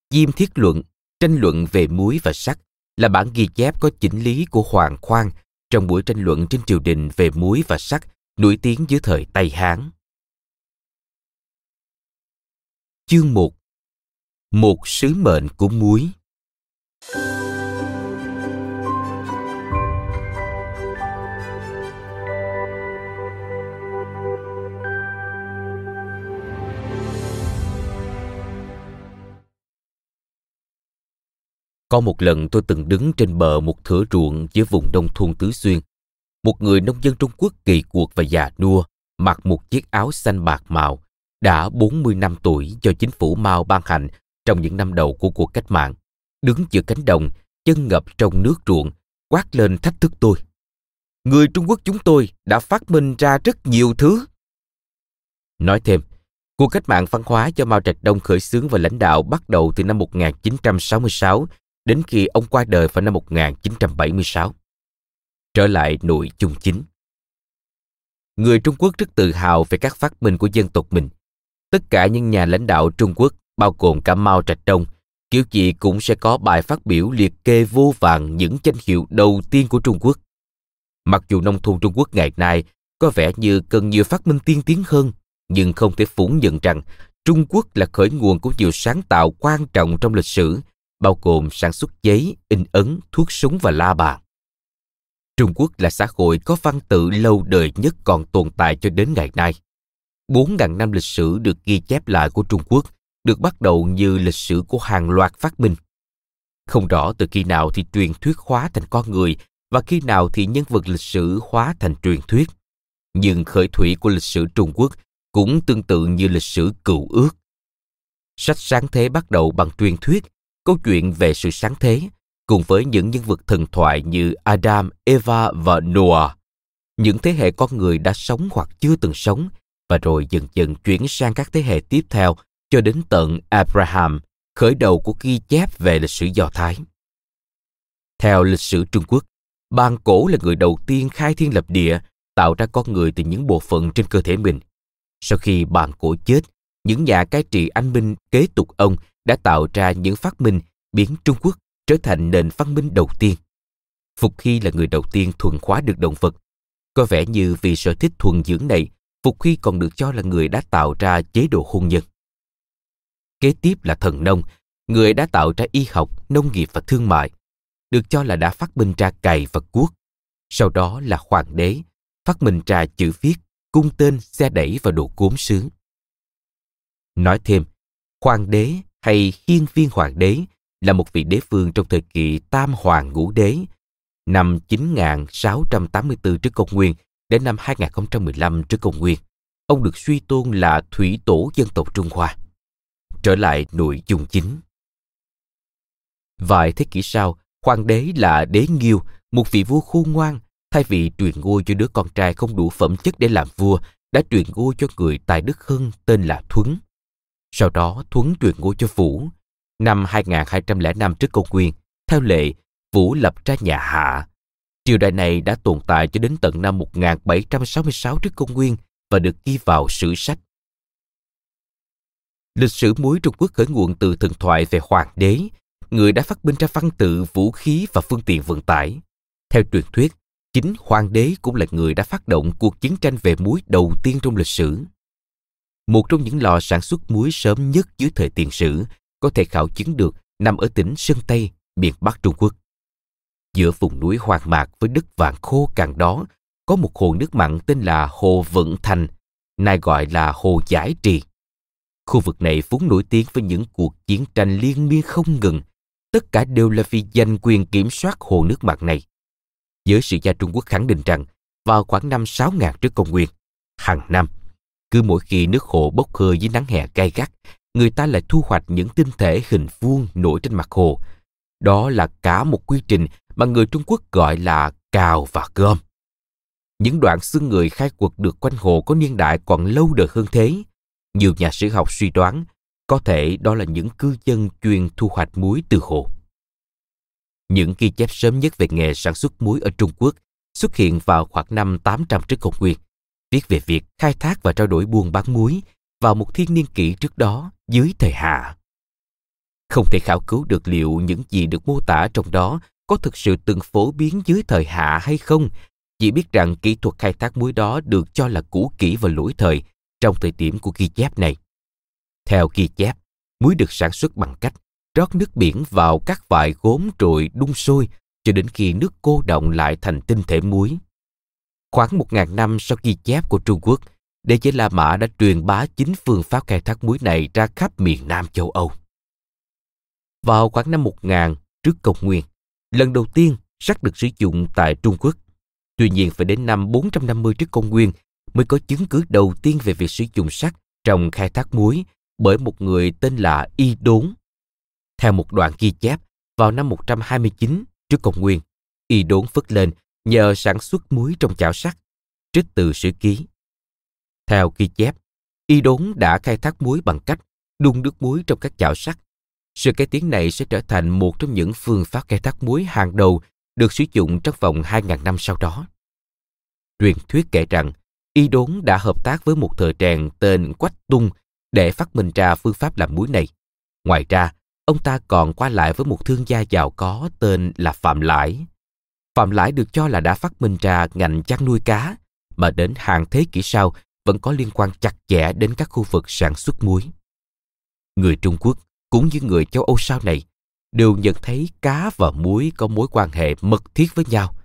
Diêm Thiết Luận, tranh luận về muối và sắt, là bản ghi chép có chỉnh lý của Hoàng Khoan trong buổi tranh luận trên triều đình về muối và sắt nổi tiếng dưới thời Tây Hán. Chương một. Một sứ mệnh của muối. Có một lần tôi từng đứng trên bờ một thửa ruộng giữa vùng nông thôn Tứ Xuyên. Một người nông dân Trung Quốc kỳ cuộc và già nua, mặc một chiếc áo xanh bạc màu, đã bốn mươi năm tuổi do chính phủ Mao ban hành trong những năm đầu của cuộc cách mạng, đứng giữa cánh đồng, chân ngập trong nước ruộng, quát lên thách thức tôi. Người Trung Quốc chúng tôi đã phát minh ra rất nhiều thứ. Nói thêm, cuộc cách mạng văn hóa do Mao Trạch Đông khởi xướng và lãnh đạo bắt đầu từ năm một nghìn chín trăm sáu mươi sáu đến khi ông qua đời vào năm một nghìn chín trăm bảy mươi sáu. Trở lại nội dung chính. Người Trung Quốc rất tự hào về các phát minh của dân tộc mình. Tất cả những nhà lãnh đạo Trung Quốc, bao gồm cả Mao Trạch Đông, kiểu gì cũng sẽ có bài phát biểu liệt kê vô vàn những danh hiệu đầu tiên của Trung Quốc. Mặc dù nông thôn Trung Quốc ngày nay có vẻ như cần nhiều phát minh tiên tiến hơn, nhưng không thể phủ nhận rằng Trung Quốc là khởi nguồn của nhiều sáng tạo quan trọng trong lịch sử, bao gồm sản xuất giấy, in ấn, thuốc súng và la bàn. Trung Quốc là xã hội có văn tự lâu đời nhất còn tồn tại cho đến ngày nay. bốn nghìn năm lịch sử được ghi chép lại của Trung Quốc được bắt đầu như lịch sử của hàng loạt phát minh. Không rõ từ khi nào thì truyền thuyết hóa thành con người và khi nào thì nhân vật lịch sử hóa thành truyền thuyết. Nhưng khởi thủy của lịch sử Trung Quốc cũng tương tự như lịch sử cựu ước. Sách sáng thế bắt đầu bằng truyền thuyết, câu chuyện về sự sáng thế, cùng với những nhân vật thần thoại như Adam, Eva và Noah, những thế hệ con người đã sống hoặc chưa từng sống, và rồi dần dần chuyển sang các thế hệ tiếp theo cho đến tận Abraham, khởi đầu của ghi chép về lịch sử Do Thái. Theo lịch sử Trung Quốc, Bàn Cổ là người đầu tiên khai thiên lập địa, tạo ra con người từ những bộ phận trên cơ thể mình. Sau khi Bàn Cổ chết, những nhà cai trị anh minh kế tục ông đã tạo ra những phát minh biến Trung Quốc trở thành nền văn minh đầu tiên. Phục Hy là người đầu tiên thuần hóa được động vật. Có vẻ như vì sở thích thuần dưỡng này, Phục Hy còn được cho là người đã tạo ra chế độ hôn nhân. Kế tiếp là Thần Nông, người đã tạo ra y học, nông nghiệp và thương mại, được cho là đã phát minh ra cày và cuốc. Sau đó là Hoàng Đế, phát minh ra chữ viết, cung tên, xe đẩy và đồ gốm sứ. Nói thêm, Hoàng Đế hay Hiên Viên Hoàng Đế là một vị đế vương trong thời kỳ Tam Hoàng Ngũ Đế, năm chín nghìn sáu trăm tám mươi tư trước công nguyên đến năm hai nghìn không trăm mười lăm trước công nguyên. Ông được suy tôn là thủy tổ dân tộc Trung Hoa. Trở lại nội dung chính. Vài thế kỷ sau, Hoàng Đế là Đế Nghiêu, một vị vua khôn ngoan, thay vì truyền ngôi cho đứa con trai không đủ phẩm chất để làm vua, đã truyền ngôi cho người tài đức hơn tên là Thuấn. Sau đó Thuấn truyền ngôi cho Vũ. Năm hai nghìn hai trăm lẻ năm trước công nguyên, theo lệ, Vũ lập ra nhà Hạ. Triều đại này đã tồn tại cho đến tận năm một nghìn bảy trăm sáu mươi sáu trước công nguyên và được ghi vào sử sách. Lịch sử muối Trung Quốc khởi nguồn từ thần thoại về Hoàng Đế, người đã phát minh ra văn tự, vũ khí và phương tiện vận tải. Theo truyền thuyết, chính Hoàng Đế cũng là người đã phát động cuộc chiến tranh về muối đầu tiên trong lịch sử. Một trong những lò sản xuất muối sớm nhất dưới thời tiền sử có thể khảo chứng được nằm ở tỉnh Sơn Tây, miền Bắc Trung Quốc. Giữa vùng núi hoang mạc với đất vàng khô cằn đó có một hồ nước mặn tên là Hồ Vận Thành, nay gọi là Hồ Giải Trì. Khu vực này vốn nổi tiếng với những cuộc chiến tranh liên miên không ngừng, tất cả đều là vì giành quyền kiểm soát hồ nước mặn này. Giới sử gia Trung Quốc khẳng định rằng vào khoảng năm sáu nghìn trước công nguyên, hàng năm, cứ mỗi khi nước hồ bốc hơi dưới nắng hè gay gắt, người ta lại thu hoạch những tinh thể hình vuông nổi trên mặt hồ. Đó là cả một quy trình mà người Trung Quốc gọi là cào và gom. Những đoạn xương người khai quật được quanh hồ có niên đại còn lâu đời hơn thế. Nhiều nhà sử học suy đoán có thể đó là những cư dân chuyên thu hoạch muối từ hồ. Những ghi chép sớm nhất về nghề sản xuất muối ở Trung Quốc xuất hiện vào khoảng năm tám trăm trước công nguyên, viết về việc khai thác và trao đổi buôn bán muối vào một thiên niên kỷ trước đó dưới thời Hạ. Không thể khảo cứu được liệu những gì được mô tả trong đó có thực sự từng phổ biến dưới thời Hạ hay không, chỉ biết rằng kỹ thuật khai thác muối đó được cho là cũ kỹ và lỗi thời trong thời điểm của ghi chép này. Theo ghi chép, muối được sản xuất bằng cách rót nước biển vào các vại gốm rồi đun sôi cho đến khi nước cô đọng lại thành tinh thể muối. Khoảng một nghìn năm sau ghi chép của Trung Quốc, đế chế La Mã đã truyền bá chính phương pháp khai thác muối này ra khắp miền Nam châu Âu. Vào khoảng năm một nghìn trước công nguyên, lần đầu tiên sắt được sử dụng tại Trung Quốc. Tuy nhiên, phải đến năm bốn trăm năm mươi trước công nguyên mới có chứng cứ đầu tiên về việc sử dụng sắt trong khai thác muối bởi một người tên là Y Đốn. Theo một đoạn ghi chép, vào năm một trăm hai mươi chín trước công nguyên, Y Đốn phất lên nhờ sản xuất muối trong chảo sắt, trích từ Sử Ký. Theo ghi chép, Y Đốn đã khai thác muối bằng cách đun nước muối trong các chảo sắt. Sự cải tiến này sẽ trở thành một trong những phương pháp khai thác muối hàng đầu được sử dụng trong vòng hai nghìn năm sau đó. Truyền thuyết kể rằng, Y Đốn đã hợp tác với một thợ rèn tên Quách Tung để phát minh ra phương pháp làm muối này. Ngoài ra, ông ta còn qua lại với một thương gia giàu có tên là Phạm Lãi. Phạm Lãi được cho là đã phát minh ra ngành chăn nuôi cá, mà đến hàng thế kỷ sau vẫn có liên quan chặt chẽ đến các khu vực sản xuất muối. Người Trung Quốc cũng như người châu Âu sau này đều nhận thấy cá và muối có mối quan hệ mật thiết với nhau.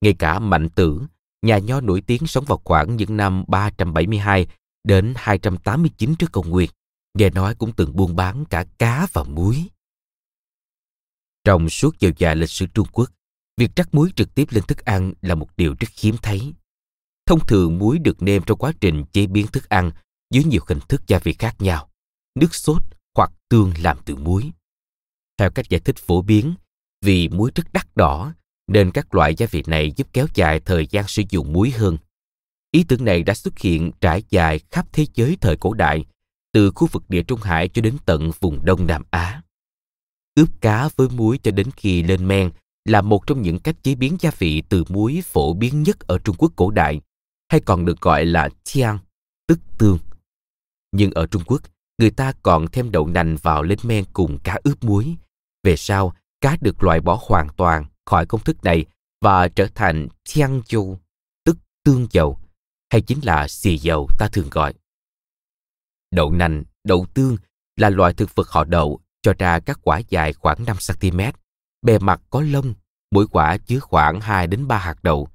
Ngay cả Mạnh Tử, nhà nho nổi tiếng sống vào khoảng những năm ba trăm bảy mươi hai đến hai trăm tám mươi chín trước công nguyên, nghe nói cũng từng buôn bán cả cá và muối. Trong suốt chiều dài lịch sử Trung Quốc, việc trắc muối trực tiếp lên thức ăn là một điều rất hiếm thấy. Thông thường muối được nêm trong quá trình chế biến thức ăn dưới nhiều hình thức gia vị khác nhau, nước sốt hoặc tương làm từ muối. Theo cách giải thích phổ biến, vì muối rất đắt đỏ nên các loại gia vị này giúp kéo dài thời gian sử dụng muối hơn. Ý tưởng này đã xuất hiện trải dài khắp thế giới thời cổ đại, từ khu vực Địa Trung Hải cho đến tận vùng Đông Nam Á. Ướp cá với muối cho đến khi lên men là một trong những cách chế biến gia vị từ muối phổ biến nhất ở Trung Quốc cổ đại, hay còn được gọi là tiang, tức tương. Nhưng ở Trung Quốc, người ta còn thêm đậu nành vào lên men cùng cá ướp muối. Về sau, cá được loại bỏ hoàn toàn khỏi công thức này và trở thành tiang dầu, tức tương dầu, hay chính là xì dầu ta thường gọi. Đậu nành, đậu tương là loại thực vật họ đậu cho ra các quả dài khoảng năm xăng-ti-mét, bề mặt có lông, mỗi quả chứa khoảng hai đến ba hạt đậu.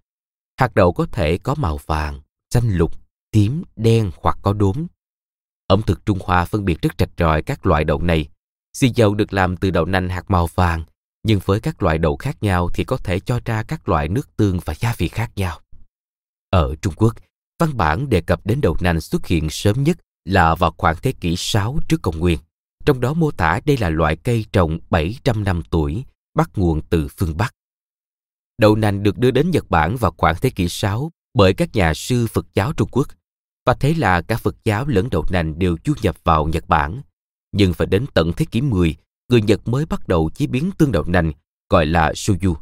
Hạt đậu có thể có màu vàng, xanh lục, tím, đen hoặc có đốm. Ẩm thực Trung Hoa phân biệt rất rạch ròi các loại đậu này. Xì dầu được làm từ đậu nành hạt màu vàng, nhưng với các loại đậu khác nhau thì có thể cho ra các loại nước tương và gia vị khác nhau. Ở Trung Quốc, văn bản đề cập đến đậu nành xuất hiện sớm nhất là vào khoảng thế kỷ sáu trước công nguyên. Trong đó mô tả đây là loại cây trồng bảy trăm năm tuổi, bắt nguồn từ phương Bắc. Đậu nành được đưa đến Nhật Bản vào khoảng thế kỷ sáu bởi các nhà sư Phật giáo Trung Quốc, và thế là cả Phật giáo lẫn đậu nành đều du nhập vào Nhật Bản. Nhưng phải đến tận thế kỷ mười, người Nhật mới bắt đầu chế biến tương đậu nành, gọi là shoyu.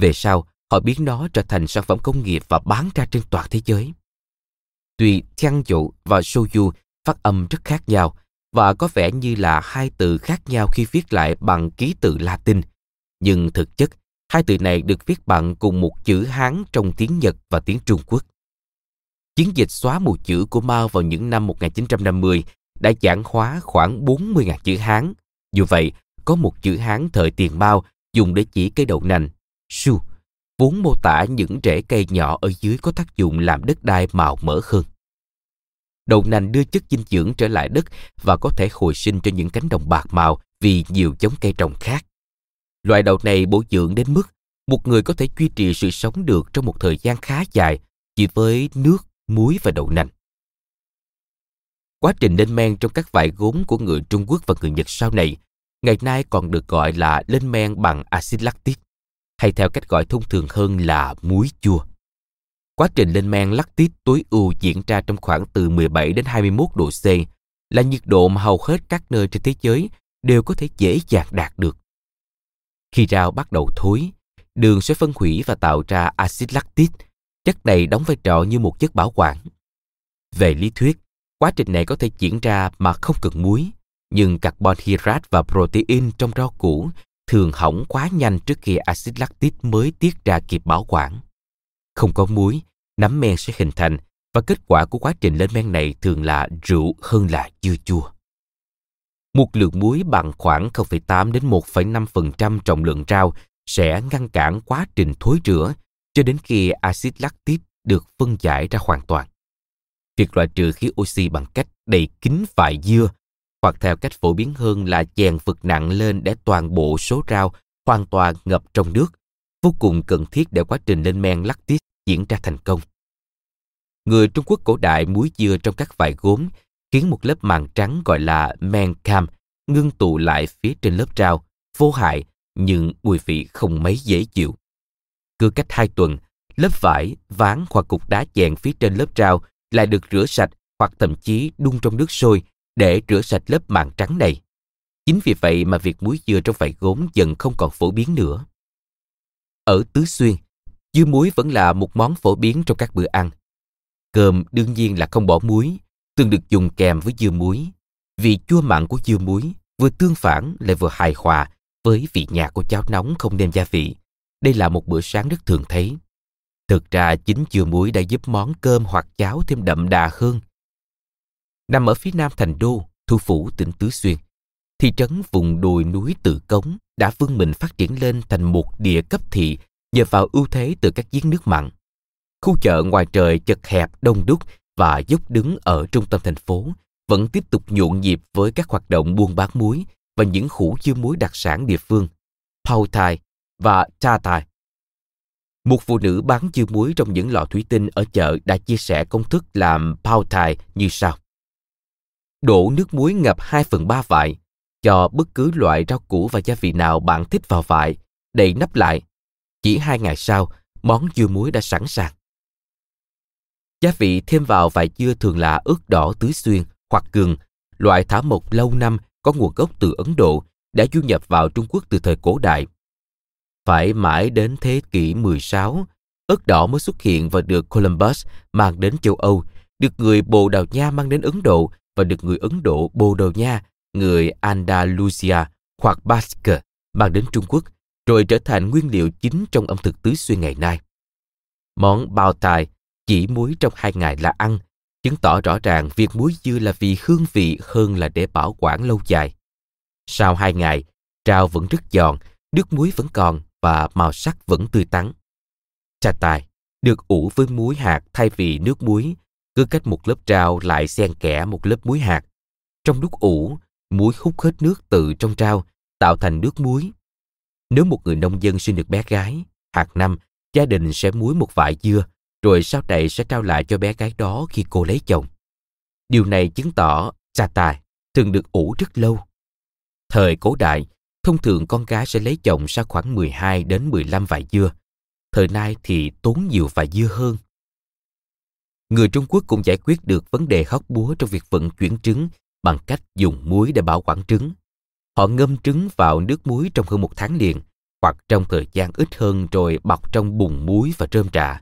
Về sau, họ biến nó trở thành sản phẩm công nghiệp và bán ra trên toàn thế giới. Tuy tiang dầu và shoyu phát âm rất khác nhau và có vẻ như là hai từ khác nhau khi viết lại bằng ký tự Latin, nhưng thực chất hai từ này được viết bằng cùng một chữ Hán trong tiếng Nhật và tiếng Trung Quốc. Chiến dịch xóa mù chữ của Mao vào những năm một nghìn chín trăm năm mươi đã giản hóa khoảng bốn mươi nghìn chữ Hán. Dù vậy, có một chữ Hán thời tiền Mao dùng để chỉ cây đậu nành, shu, vốn mô tả những rễ cây nhỏ ở dưới có tác dụng làm đất đai màu mỡ hơn. Đậu nành đưa chất dinh dưỡng trở lại đất và có thể hồi sinh cho những cánh đồng bạc màu vì nhiều giống cây trồng khác. Loại đậu này bổ dưỡng đến mức một người có thể duy trì sự sống được trong một thời gian khá dài chỉ với nước, muối và đậu nành. Quá trình lên men trong các vại gốm của người Trung Quốc và người Nhật sau này ngày nay còn được gọi là lên men bằng axit lactic, hay theo cách gọi thông thường hơn là muối chua. Quá trình lên men lactic tối ưu diễn ra trong khoảng từ mười bảy đến hai mươi mốt độ C, là nhiệt độ mà hầu hết các nơi trên thế giới đều có thể dễ dàng đạt được. Khi rau bắt đầu thối, đường sẽ phân hủy và tạo ra axit lactic. Chất này đóng vai trò như một chất bảo quản. Về lý thuyết, quá trình này có thể diễn ra mà không cần muối, nhưng carbon hydrate và protein trong rau củ thường hỏng quá nhanh trước khi axit lactic mới tiết ra kịp bảo quản. Không có muối, nấm men sẽ hình thành và kết quả của quá trình lên men này thường là rượu hơn là dưa chua. Một lượng muối bằng khoảng không phẩy tám đến một phẩy năm phần trăm trọng lượng rau sẽ ngăn cản quá trình thối rữa cho đến khi axit lactic được phân giải ra hoàn toàn. Việc loại trừ khí oxy bằng cách đậy kín vại dưa hoặc theo cách phổ biến hơn là chèn vật nặng lên để toàn bộ số rau hoàn toàn ngập trong nước, vô cùng cần thiết để quá trình lên men lactic diễn ra thành công. Người Trung Quốc cổ đại muối dưa trong các vại gốm khiến một lớp màng trắng gọi là men cam ngưng tụ lại phía trên lớp rau, vô hại nhưng mùi vị không mấy dễ chịu. Cứ cách hai tuần, lớp vải, ván hoặc cục đá chèn phía trên lớp rau lại được rửa sạch hoặc thậm chí đun trong nước sôi để rửa sạch lớp màng trắng này. Chính vì vậy mà việc muối dưa trong vải gốm dần không còn phổ biến nữa. Ở Tứ Xuyên, dưa muối vẫn là một món phổ biến trong các bữa ăn. Cơm đương nhiên là không bỏ muối, thường được dùng kèm với dưa muối. Vị chua mặn của dưa muối vừa tương phản lại vừa hài hòa với vị nhạt của cháo nóng không nêm gia vị. Đây là một bữa sáng rất thường thấy. Thực ra chính dưa muối đã giúp món cơm hoặc cháo thêm đậm đà hơn. Nằm ở phía nam thành đô, thủ phủ tỉnh Tứ Xuyên, thị trấn vùng đồi núi Tự Cống đã vươn mình phát triển lên thành một địa cấp thị nhờ vào ưu thế từ các giếng nước mặn. Khu chợ ngoài trời chật hẹp đông đúc và dốc đứng ở trung tâm thành phố vẫn tiếp tục nhộn nhịp với các hoạt động buôn bán muối và những hũ dưa muối đặc sản địa phương, Pau Thai và Cha Thai. Một phụ nữ bán dưa muối trong những lọ thủy tinh ở chợ đã chia sẻ công thức làm Pau Thai như sau. Đổ nước muối ngập hai phần ba vại, cho bất cứ loại rau củ và gia vị nào bạn thích vào vại, đậy nắp lại. Chỉ hai ngày sau, món dưa muối đã sẵn sàng. Gia vị thêm vào vài dưa thường là ớt đỏ Tứ Xuyên hoặc gừng, loại thảo mộc lâu năm có nguồn gốc từ Ấn Độ, đã du nhập vào Trung Quốc từ thời cổ đại. Phải mãi đến thế kỷ mười sáu, ớt đỏ mới xuất hiện và được Columbus mang đến châu Âu, được người Bồ Đào Nha mang đến Ấn Độ và được người Ấn Độ Bồ Đào Nha, người Andalusia hoặc Basque mang đến Trung Quốc, rồi trở thành nguyên liệu chính trong ẩm thực Tứ Xuyên ngày nay. Món bao tài chỉ muối trong hai ngày là ăn, chứng tỏ rõ ràng việc muối dưa là vì hương vị hơn là để bảo quản lâu dài. Sau hai ngày, rau vẫn rất giòn, nước muối vẫn còn và màu sắc vẫn tươi tắn. Trà tài được ủ với muối hạt thay vì nước muối, cứ cách một lớp rau lại xen kẽ một lớp muối hạt. Trong lúc ủ, muối hút hết nước từ trong rau, tạo thành nước muối. Nếu một người nông dân sinh được bé gái, hàng năm gia đình sẽ muối một vại dưa, rồi sau này sẽ trao lại cho bé gái đó khi cô lấy chồng. Điều này chứng tỏ trà tài thường được ủ rất lâu. Thời cổ đại, thông thường con gái sẽ lấy chồng sau khoảng mười hai đến mười lăm vại dưa. Thời nay thì tốn nhiều vại dưa hơn. Người Trung Quốc cũng giải quyết được vấn đề hóc búa trong việc vận chuyển trứng bằng cách dùng muối để bảo quản trứng. Họ ngâm trứng vào nước muối trong hơn một tháng liền, hoặc trong thời gian ít hơn rồi bọc trong bùn muối và rơm rạ.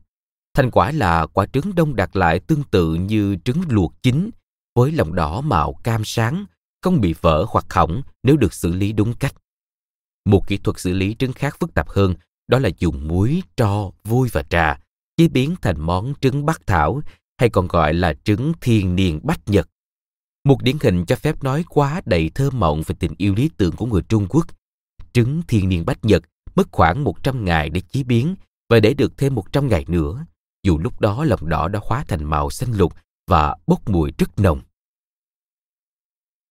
Thành quả là quả trứng đông đặc lại tương tự như trứng luộc chín, với lòng đỏ màu cam sáng, không bị vỡ hoặc hỏng nếu được xử lý đúng cách. Một kỹ thuật xử lý trứng khác phức tạp hơn, đó là dùng muối, tro, vôi và trà, chế biến thành món trứng bắc thảo, hay còn gọi là trứng thiên niên bách nhật. Một điển hình cho phép nói quá đầy thơ mộng về tình yêu lý tưởng của người Trung Quốc. Trứng thiên niên bách nhật mất khoảng một trăm ngày để chế biến và để được thêm một trăm ngày nữa, dù lúc đó lòng đỏ đã hóa thành màu xanh lục và bốc mùi rất nồng.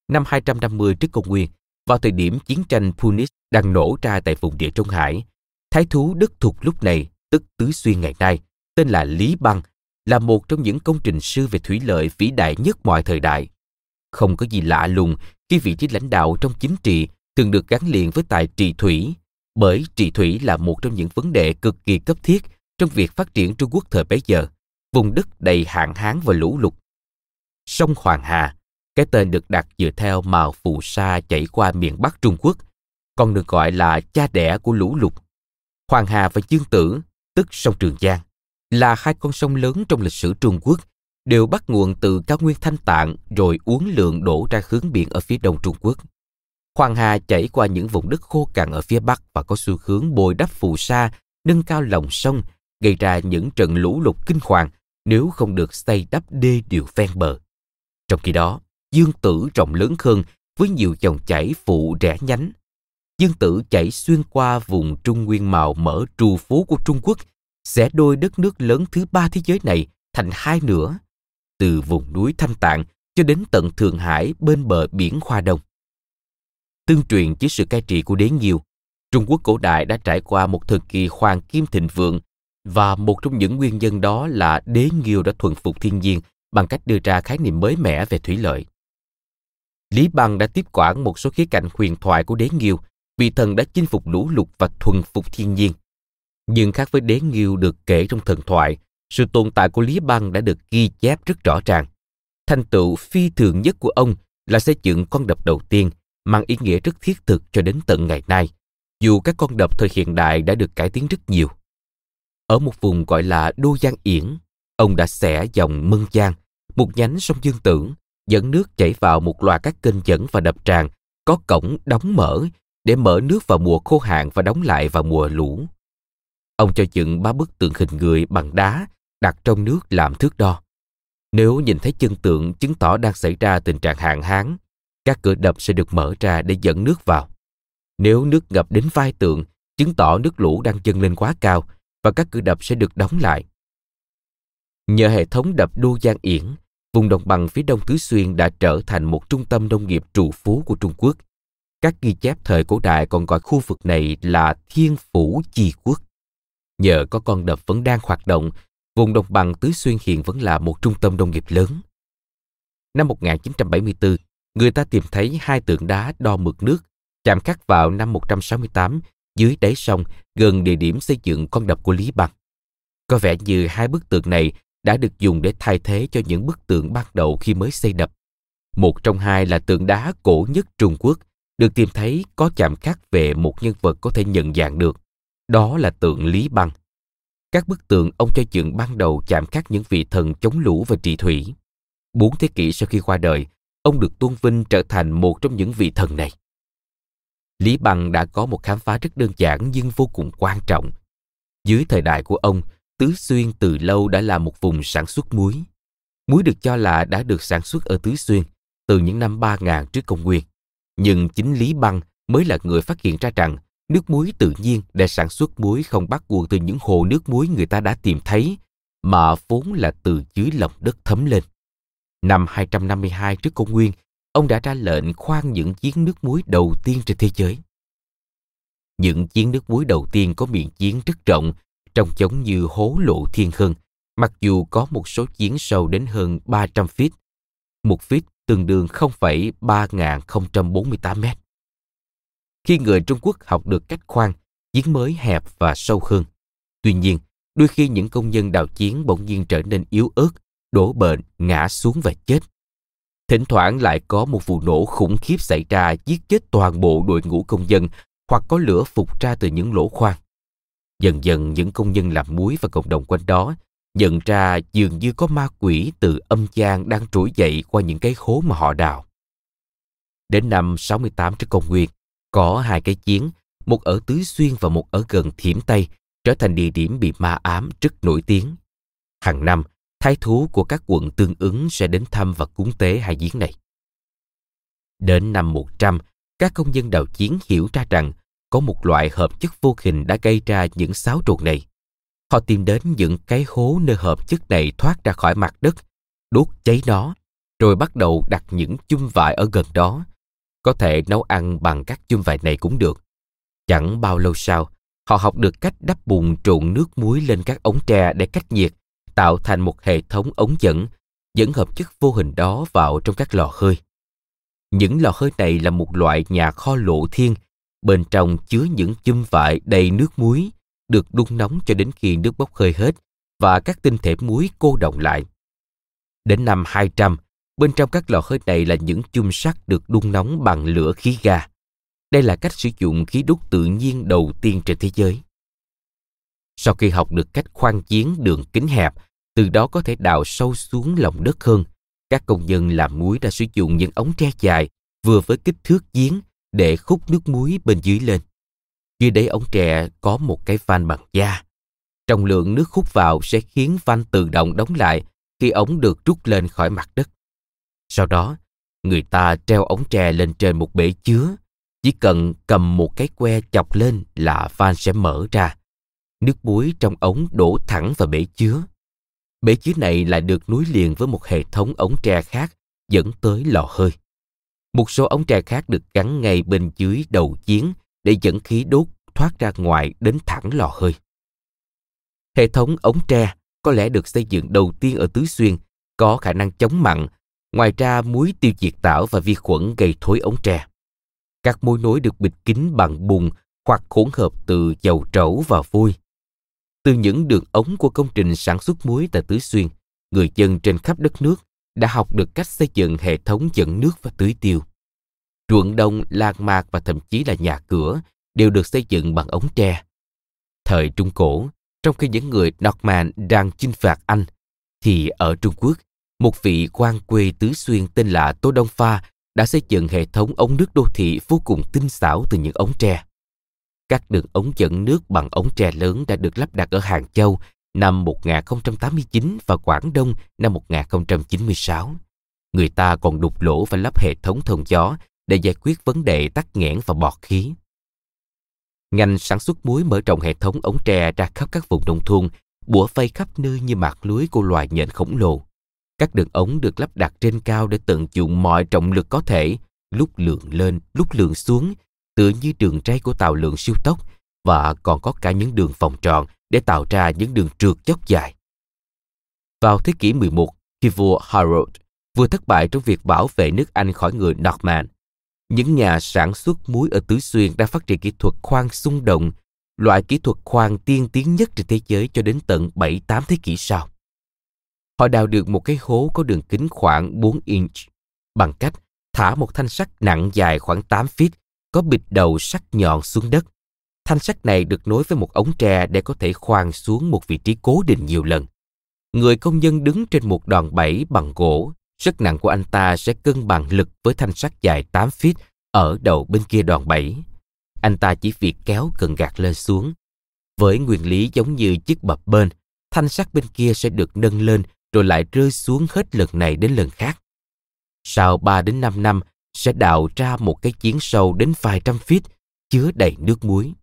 Năm hai trăm năm mươi trước Công nguyên, vào thời điểm chiến tranh Punic đang nổ ra tại vùng Địa Trung Hải, thái thú Đức thuộc lúc này, tức Tứ Xuyên ngày nay, tên là Lý Băng, là một trong những công trình sư về thủy lợi vĩ đại nhất mọi thời đại. Không có gì lạ lùng khi vị trí lãnh đạo trong chính trị thường được gắn liền với tài trị thủy, bởi trị thủy là một trong những vấn đề cực kỳ cấp thiết trong việc phát triển Trung Quốc thời bấy giờ, vùng đất đầy hạn hán và lũ lụt. Sông Hoàng Hà, cái tên được đặt dựa theo màu phù sa chảy qua miền Bắc Trung Quốc, còn được gọi là cha đẻ của lũ lụt. Hoàng Hà và Dương Tử, tức sông Trường Giang, là hai con sông lớn trong lịch sử Trung Quốc, đều bắt nguồn từ cao nguyên Thanh Tạng rồi uốn lượn đổ ra hướng biển ở phía đông Trung Quốc. Hoàng Hà chảy qua những vùng đất khô cằn ở phía bắc và có xu hướng bồi đắp phù sa, nâng cao lòng sông, gây ra những trận lũ lụt kinh hoàng nếu không được xây đắp đê điều ven bờ. Trong khi đó, Dương Tử rộng lớn hơn với nhiều dòng chảy phụ rẽ nhánh. Dương Tử chảy xuyên qua vùng Trung Nguyên màu mỡ trù phú của Trung Quốc, xẻ đôi đất nước lớn thứ ba thế giới này thành hai nửa, từ vùng núi Thanh Tạng cho đến tận Thượng Hải bên bờ biển Hoa Đông. Tương truyền dưới sự cai trị của đế Nghiêu, Trung Quốc cổ đại đã trải qua một thời kỳ hoàng kim thịnh vượng, và một trong những nguyên nhân đó là đế Nghiêu đã thuần phục thiên nhiên bằng cách đưa ra khái niệm mới mẻ về thủy lợi. Lý Băng đã tiếp quản một số khía cạnh huyền thoại của đế Nghiêu, vị thần đã chinh phục lũ lụt và thuần phục thiên nhiên. Nhưng khác với đế Nghiêu được kể trong thần thoại, sự tồn tại của Lý Băng đã được ghi chép rất rõ ràng. Thành tựu phi thường nhất của ông là xây dựng con đập đầu tiên, mang ý nghĩa rất thiết thực cho đến tận ngày nay, dù các con đập thời hiện đại đã được cải tiến rất nhiều. Ở một vùng gọi là Đô Giang Yển, ông đã xẻ dòng Mân Giang, một nhánh sông Dương Tử, dẫn nước chảy vào một loạt các kênh dẫn và đập tràn, có cổng đóng mở để mở nước vào mùa khô hạn và đóng lại vào mùa lũ. Ông cho dựng ba bức tượng hình người bằng đá đặt trong nước làm thước đo. Nếu nhìn thấy chân tượng chứng tỏ đang xảy ra tình trạng hạn hán, các cửa đập sẽ được mở ra để dẫn nước vào. Nếu nước ngập đến vai tượng, chứng tỏ nước lũ đang dâng lên quá cao và các cửa đập sẽ được đóng lại. Nhờ hệ thống đập Đô Giang Yển, vùng đồng bằng phía đông Tứ Xuyên đã trở thành một trung tâm nông nghiệp trù phú của Trung Quốc. Các ghi chép thời cổ đại còn gọi khu vực này là Thiên Phủ Chi Quốc. Nhờ có con đập vẫn đang hoạt động, vùng đồng bằng Tứ Xuyên hiện vẫn là một trung tâm nông nghiệp lớn. Năm một nghìn chín trăm bảy mươi tư, người ta tìm thấy hai tượng đá đo mực nước chạm khắc vào năm một trăm sáu mươi tám dưới đáy sông gần địa điểm xây dựng con đập của Lý Băng. Có vẻ như hai bức tượng này đã được dùng để thay thế cho những bức tượng ban đầu khi mới xây đập. Một trong hai là tượng đá cổ nhất Trung Quốc, được tìm thấy có chạm khắc về một nhân vật có thể nhận dạng được. Đó là tượng Lý Băng. Các bức tượng ông cho dựng ban đầu chạm khắc những vị thần chống lũ và trị thủy. Bốn thế kỷ sau khi qua đời, ông được tôn vinh trở thành một trong những vị thần này. Lý Băng đã có một khám phá rất đơn giản nhưng vô cùng quan trọng. Dưới thời đại của ông, Tứ Xuyên từ lâu đã là một vùng sản xuất muối. Muối được cho là đã được sản xuất ở Tứ Xuyên từ những năm ba nghìn trước công nguyên. Nhưng chính Lý Băng mới là người phát hiện ra rằng nước muối tự nhiên để sản xuất muối không bắt nguồn từ những hồ nước muối người ta đã tìm thấy, mà vốn là từ dưới lòng đất thấm lên. Năm hai trăm năm mươi hai trước công nguyên, ông đã ra lệnh khoan những giếng nước muối đầu tiên trên thế giới. Những giếng nước muối đầu tiên có miệng giếng rất rộng, trông giống như hố lộ thiên hơn, mặc dù có một số giếng sâu đến hơn ba trăm feet, một feet tương đương không phẩy ba không bốn tám mét. Khi người Trung Quốc học được cách khoan, giếng mới hẹp và sâu hơn. Tuy nhiên, đôi khi những công nhân đào giếng bỗng nhiên trở nên yếu ớt, đổ bệnh, ngã xuống và chết. Thỉnh thoảng lại có một vụ nổ khủng khiếp xảy ra giết chết toàn bộ đội ngũ công nhân, hoặc có lửa phụt ra từ những lỗ khoan. Dần dần những công nhân làm muối và cộng đồng quanh đó nhận ra dường như có ma quỷ từ âm gian đang trỗi dậy qua những cái hố mà họ đào. Đến năm sáu mươi tám trước công nguyên, có hai cái giếng, một ở Tứ Xuyên và một ở gần Thiểm Tây, trở thành địa điểm bị ma ám rất nổi tiếng. Hàng năm, thái thú của các quận tương ứng sẽ đến thăm và cúng tế hai giếng này. Đến năm một trăm, các công nhân đào giếng hiểu ra rằng có một loại hợp chất vô hình đã gây ra những xáo trộn này. Họ tìm đến những cái hố nơi hợp chất này thoát ra khỏi mặt đất, đốt cháy nó, rồi bắt đầu đặt những chum vại ở gần đó. Có thể nấu ăn bằng các chum vại này cũng được. Chẳng bao lâu sau, họ học được cách đắp bùn trộn nước muối lên các ống tre để cách nhiệt, tạo thành một hệ thống ống dẫn, dẫn hợp chất vô hình đó vào trong các lò hơi. Những lò hơi này là một loại nhà kho lộ thiên, bên trong chứa những chum vại đầy nước muối, được đun nóng cho đến khi nước bốc hơi hết và các tinh thể muối cô đọng lại. Đến năm hai trăm, bên trong các lò hơi này là những chum sắt được đun nóng bằng lửa khí ga. Đây là cách sử dụng khí đốt tự nhiên đầu tiên trên thế giới. Sau khi học được cách khoan giếng đường kính hẹp, từ đó có thể đào sâu xuống lòng đất hơn, các công nhân làm muối đã sử dụng những ống tre dài vừa với kích thước giếng để hút nước muối bên dưới lên. Dưới đáy ống tre có một cái van bằng da. Trọng lượng nước hút vào sẽ khiến van tự động đóng lại khi ống được rút lên khỏi mặt đất. Sau đó, người ta treo ống tre lên trên một bể chứa. Chỉ cần cầm một cái que chọc lên là van sẽ mở ra. Nước muối trong ống đổ thẳng vào bể chứa. Bể chứa này lại được nối liền với một hệ thống ống tre khác dẫn tới lò hơi. Một số ống tre khác được gắn ngay bên dưới đầu giếng để dẫn khí đốt thoát ra ngoài đến thẳng lò hơi. Hệ thống ống tre có lẽ được xây dựng đầu tiên ở Tứ Xuyên, có khả năng chống mặn, ngoài ra muối tiêu diệt tảo và vi khuẩn gây thối ống tre. Các mối nối được bịt kín bằng bùn hoặc hỗn hợp từ dầu trẩu và vôi. Từ những đường ống của công trình sản xuất muối tại Tứ Xuyên, người dân trên khắp đất nước đã học được cách xây dựng hệ thống dẫn nước và tưới tiêu. Ruộng đồng, làng mạc và thậm chí là nhà cửa đều được xây dựng bằng ống tre. Thời Trung Cổ, trong khi những người Norman đang chinh phạt Anh, thì ở Trung Quốc, một vị quan quê Tứ Xuyên tên là Tô Đông Pha đã xây dựng hệ thống ống nước đô thị vô cùng tinh xảo từ những ống tre. Các đường ống dẫn nước bằng ống tre lớn đã được lắp đặt ở Hàng Châu năm một nghìn không trăm tám mươi chín và Quảng Đông năm một nghìn không trăm chín mươi sáu. Người ta còn đục lỗ và lắp hệ thống thông gió để giải quyết vấn đề tắc nghẽn và bọt khí. Ngành sản xuất muối mở rộng hệ thống ống tre ra khắp các vùng nông thôn, bủa vây khắp nơi như mạng lưới của loài nhện khổng lồ. Các đường ống được lắp đặt trên cao để tận dụng mọi trọng lực có thể, lúc lượn lên, lúc lượn xuống, tựa như đường ray của tàu lượn siêu tốc, và còn có cả những đường vòng tròn để tạo ra những đường trượt dốc dài. Vào thế kỷ mười một, khi vua Harold vừa thất bại trong việc bảo vệ nước Anh khỏi người Norman, những nhà sản xuất muối ở Tứ Xuyên đã phát triển kỹ thuật khoan xung động, loại kỹ thuật khoan tiên tiến nhất trên thế giới cho đến tận bảy tám thế kỷ sau. Họ đào được một cái hố có đường kính khoảng bốn inch bằng cách thả một thanh sắt nặng dài khoảng tám feet có bịt đầu sắt nhọn xuống đất. Thanh sắt này được nối với một ống tre để có thể khoan xuống một vị trí cố định nhiều lần. Người công nhân đứng trên một đòn bẩy bằng gỗ, sức nặng của anh ta sẽ cân bằng lực với thanh sắt dài tám feet ở đầu bên kia đòn bẩy. Anh ta chỉ việc kéo cần gạt lên xuống. Với nguyên lý giống như chiếc bập bênh, thanh sắt bên kia sẽ được nâng lên rồi lại rơi xuống hết lần này đến lần khác. Sau ba đến năm năm sẽ đào ra một cái giếng sâu đến vài trăm feet chứa đầy nước muối.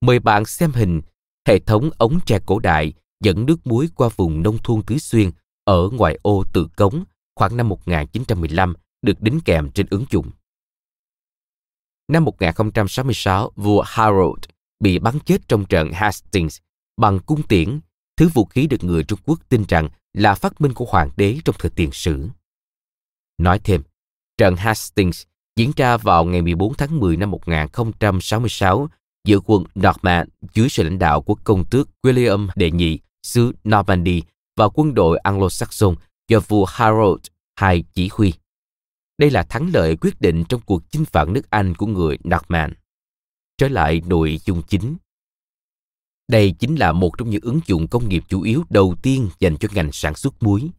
Mời bạn xem hình hệ thống ống tre cổ đại dẫn nước muối qua vùng nông thôn Tứ Xuyên ở ngoại ô Tự Cống khoảng năm một nghìn chín trăm mười lăm được đính kèm trên ứng dụng. Năm một nghìn không trăm sáu mươi sáu, vua Harold bị bắn chết trong trận Hastings bằng cung tiễn, thứ vũ khí được người Trung Quốc tin rằng là phát minh của hoàng đế trong thời tiền sử. Nói thêm, trận Hastings diễn ra vào ngày mười bốn tháng mười năm một nghìn không trăm sáu mươi sáu giữa quân Norman dưới sự lãnh đạo của công tước William đệ nhị xứ Normandy và quân đội Anglo-Saxon do vua Harold hai chỉ huy. Đây là thắng lợi quyết định trong cuộc chinh phạt nước Anh của người Norman. Trở lại nội dung chính. Đây chính là một trong những ứng dụng công nghiệp chủ yếu đầu tiên dành cho ngành sản xuất muối.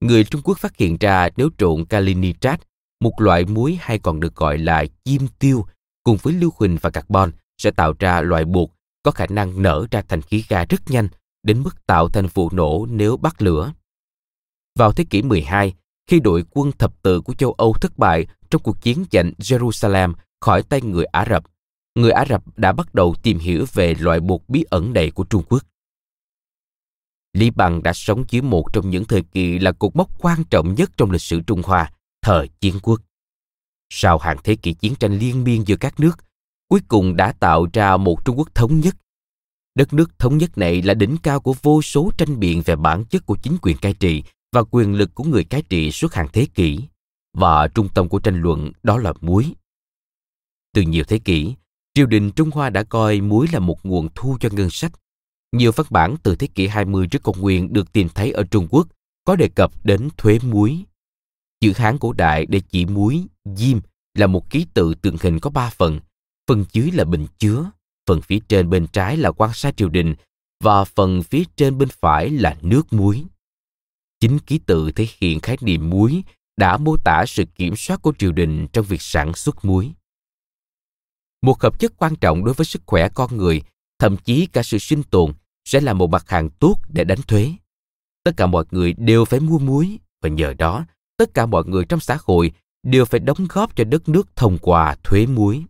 Người Trung Quốc phát hiện ra nếu trộn kali nitrat, một loại muối hay còn được gọi là diêm tiêu, cùng với lưu huỳnh và carbon sẽ tạo ra loại bột có khả năng nở ra thành khí ga rất nhanh đến mức tạo thành vụ nổ nếu bắt lửa. Vào thế kỷ mười hai, khi đội quân thập tự của châu Âu thất bại trong cuộc chiến giành Jerusalem khỏi tay người Ả Rập, người Ả Rập đã bắt đầu tìm hiểu về loại bột bí ẩn này của Trung Quốc. Lý Băng đã sống dưới một trong những thời kỳ là cột mốc quan trọng nhất trong lịch sử Trung Hoa, thời chiến quốc. Sau hàng thế kỷ chiến tranh liên miên giữa các nước, cuối cùng đã tạo ra một Trung Quốc thống nhất. Đất nước thống nhất này là đỉnh cao của vô số tranh biện về bản chất của chính quyền cai trị và quyền lực của người cai trị suốt hàng thế kỷ, và trung tâm của tranh luận đó là muối. Từ nhiều thế kỷ, triều đình Trung Hoa đã coi muối là một nguồn thu cho ngân sách. Nhiều văn bản từ thế kỷ hai mươi trước công nguyên được tìm thấy ở Trung Quốc có đề cập đến thuế muối. Chữ Hán cổ đại để chỉ muối, diêm là một ký tự tượng hình có ba phần. Phần dưới là bình chứa, phần phía trên bên trái là quan sát triều đình và phần phía trên bên phải là nước muối. Chính ký tự thể hiện khái niệm muối đã mô tả sự kiểm soát của triều đình trong việc sản xuất muối. Một hợp chất quan trọng đối với sức khỏe con người, thậm chí cả sự sinh tồn, sẽ là một mặt hàng tốt để đánh thuế. Tất cả mọi người đều phải mua muối và nhờ đó, tất cả mọi người trong xã hội đều phải đóng góp cho đất nước thông qua thuế muối.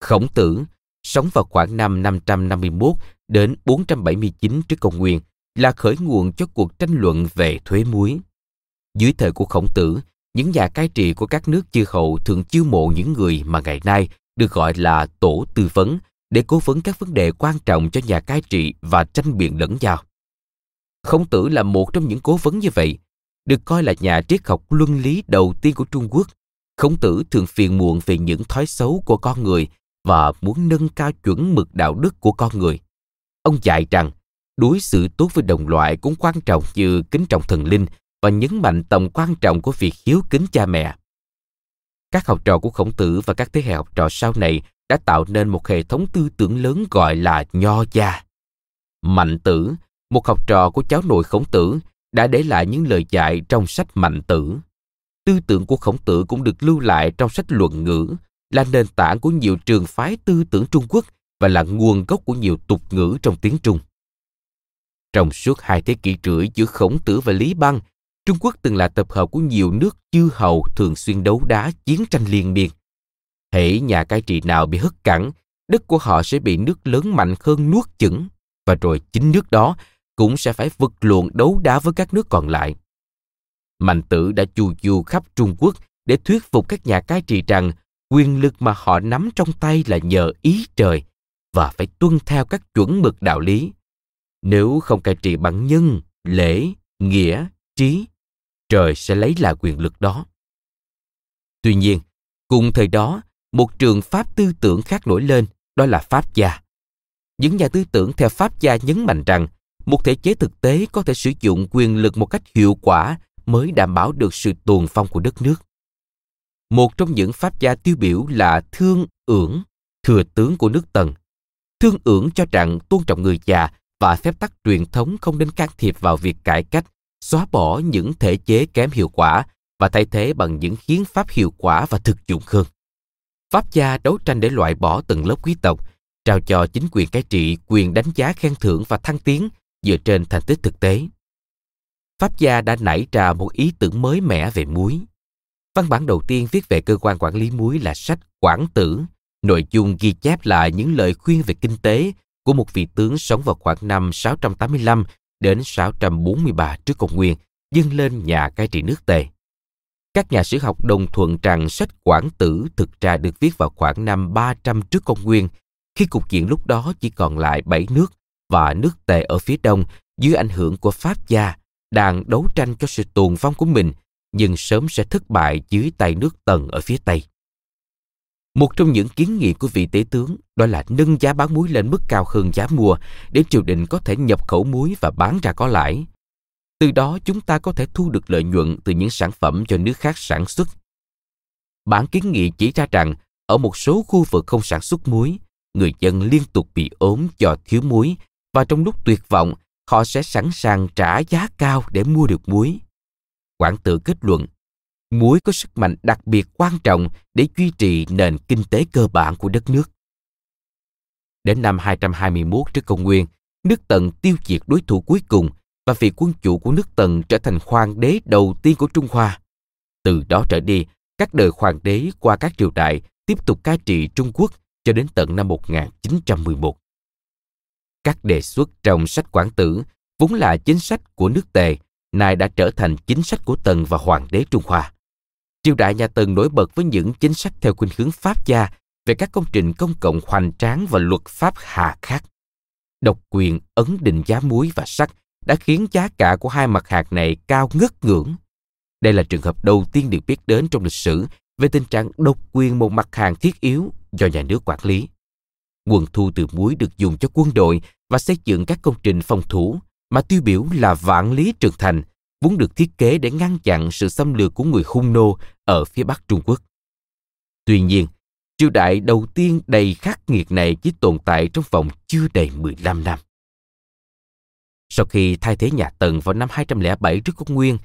Khổng Tử, sống vào khoảng năm năm trăm năm mươi mốt đến bốn trăm bảy mươi chín trước công nguyên, là khởi nguồn cho cuộc tranh luận về thuế muối. Dưới thời của Khổng Tử, những nhà cai trị của các nước chư hầu thường chiêu mộ những người mà ngày nay được gọi là tổ tư vấn để cố vấn các vấn đề quan trọng cho nhà cai trị và tranh biện lẫn nhau. Khổng Tử là một trong những cố vấn như vậy, được coi là nhà triết học luân lý đầu tiên của Trung Quốc. Khổng Tử thường phiền muộn về những thói xấu của con người và muốn nâng cao chuẩn mực đạo đức của con người. Ông dạy rằng, đối xử tốt với đồng loại cũng quan trọng như kính trọng thần linh và nhấn mạnh tầm quan trọng của việc hiếu kính cha mẹ. Các học trò của Khổng Tử và các thế hệ học trò sau này đã tạo nên một hệ thống tư tưởng lớn gọi là Nho gia. Mạnh Tử, một học trò của cháu nội Khổng Tử, đã để lại những lời dạy trong sách Mạnh Tử. Tư tưởng của Khổng Tử cũng được lưu lại trong sách Luận Ngữ, là nền tảng của nhiều trường phái tư tưởng Trung Quốc và là nguồn gốc của nhiều tục ngữ trong tiếng Trung. Trong suốt hai thế kỷ rưỡi giữa Khổng Tử và Lý Băng, Trung Quốc từng là tập hợp của nhiều nước chư hầu thường xuyên đấu đá chiến tranh liên miên. Hễ nhà cai trị nào bị hất cẳng, đất của họ sẽ bị nước lớn mạnh hơn nuốt chửng, và rồi chính nước đó cũng sẽ phải vật lộn đấu đá với các nước còn lại. Mạnh Tử đã chu du khắp Trung Quốc để thuyết phục các nhà cai trị rằng quyền lực mà họ nắm trong tay là nhờ ý trời và phải tuân theo các chuẩn mực đạo lý. Nếu không cai trị bằng nhân, lễ, nghĩa, trí, trời sẽ lấy lại quyền lực đó. Tuy nhiên, cùng thời đó, một trường pháp tư tưởng khác nổi lên, đó là Pháp gia. Những nhà tư tưởng theo Pháp gia nhấn mạnh rằng một thể chế thực tế có thể sử dụng quyền lực một cách hiệu quả mới đảm bảo được sự tồn vong của đất nước. Một trong những Pháp gia tiêu biểu là Thương Ưởng, thừa tướng của nước Tần. Thương Ưởng cho rằng tôn trọng người già và phép tắc truyền thống không nên can thiệp vào việc cải cách, xóa bỏ những thể chế kém hiệu quả và thay thế bằng những hiến pháp hiệu quả và thực dụng hơn. Pháp gia đấu tranh để loại bỏ tầng lớp quý tộc, trao cho chính quyền cai trị quyền đánh giá khen thưởng và thăng tiến dựa trên thành tích thực tế. Pháp gia đã nảy ra một ý tưởng mới mẻ về muối. Văn bản đầu tiên viết về cơ quan quản lý muối là sách Quản Tử, nội dung ghi chép lại những lời khuyên về kinh tế của một vị tướng sống vào khoảng năm sáu trăm tám mươi lăm đến sáu trăm bốn mươi ba trước công nguyên, dâng lên nhà cai trị nước Tề. Các nhà sử học đồng thuận rằng sách Quản Tử thực ra được viết vào khoảng năm ba trăm trước công nguyên, khi cục diện lúc đó chỉ còn lại bảy nước và nước Tề ở phía đông dưới ảnh hưởng của Pháp gia đang đấu tranh cho sự tồn vong của mình, nhưng sớm sẽ thất bại dưới tay nước Tần ở phía Tây. Một trong những kiến nghị của vị tế tướng đó là nâng giá bán muối lên mức cao hơn giá mua để triều đình có thể nhập khẩu muối và bán ra có lãi. Từ đó chúng ta có thể thu được lợi nhuận từ những sản phẩm do nước khác sản xuất. Bản kiến nghị chỉ ra rằng ở một số khu vực không sản xuất muối, người dân liên tục bị ốm do thiếu muối và trong lúc tuyệt vọng họ sẽ sẵn sàng trả giá cao để mua được muối. Quản Tử kết luận, muối có sức mạnh đặc biệt quan trọng để duy trì nền kinh tế cơ bản của đất nước. Đến năm hai trăm hai mươi mốt trước công nguyên, nước Tần tiêu diệt đối thủ cuối cùng và vị quân chủ của nước Tần trở thành hoàng đế đầu tiên của Trung Hoa. Từ đó trở đi, các đời hoàng đế qua các triều đại tiếp tục cai trị Trung Quốc cho đến tận năm một nghìn chín trăm mười một. Các đề xuất trong sách Quản Tử vốn là chính sách của nước Tề, nay đã trở thành chính sách của Tần và hoàng đế Trung Hoa. Triều đại nhà Tần nổi bật với những chính sách theo khuynh hướng Pháp gia về các công trình công cộng hoành tráng và luật pháp hà khắc. Độc quyền ấn định giá muối và sắt đã khiến giá cả của hai mặt hàng này cao ngất ngưỡng. Đây là trường hợp đầu tiên được biết đến trong lịch sử về tình trạng độc quyền một mặt hàng thiết yếu do nhà nước quản lý. Nguồn thu từ muối được dùng cho quân đội và xây dựng các công trình phòng thủ, mà tiêu biểu là Vạn Lý Trường Thành, vốn được thiết kế để ngăn chặn sự xâm lược của người Hung Nô ở phía Bắc Trung Quốc. Tuy nhiên, triều đại đầu tiên đầy khắc nghiệt này chỉ tồn tại trong vòng chưa đầy mười lăm năm. Sau khi thay thế nhà Tần vào năm hai trăm lẻ bảy trước Công nguyên,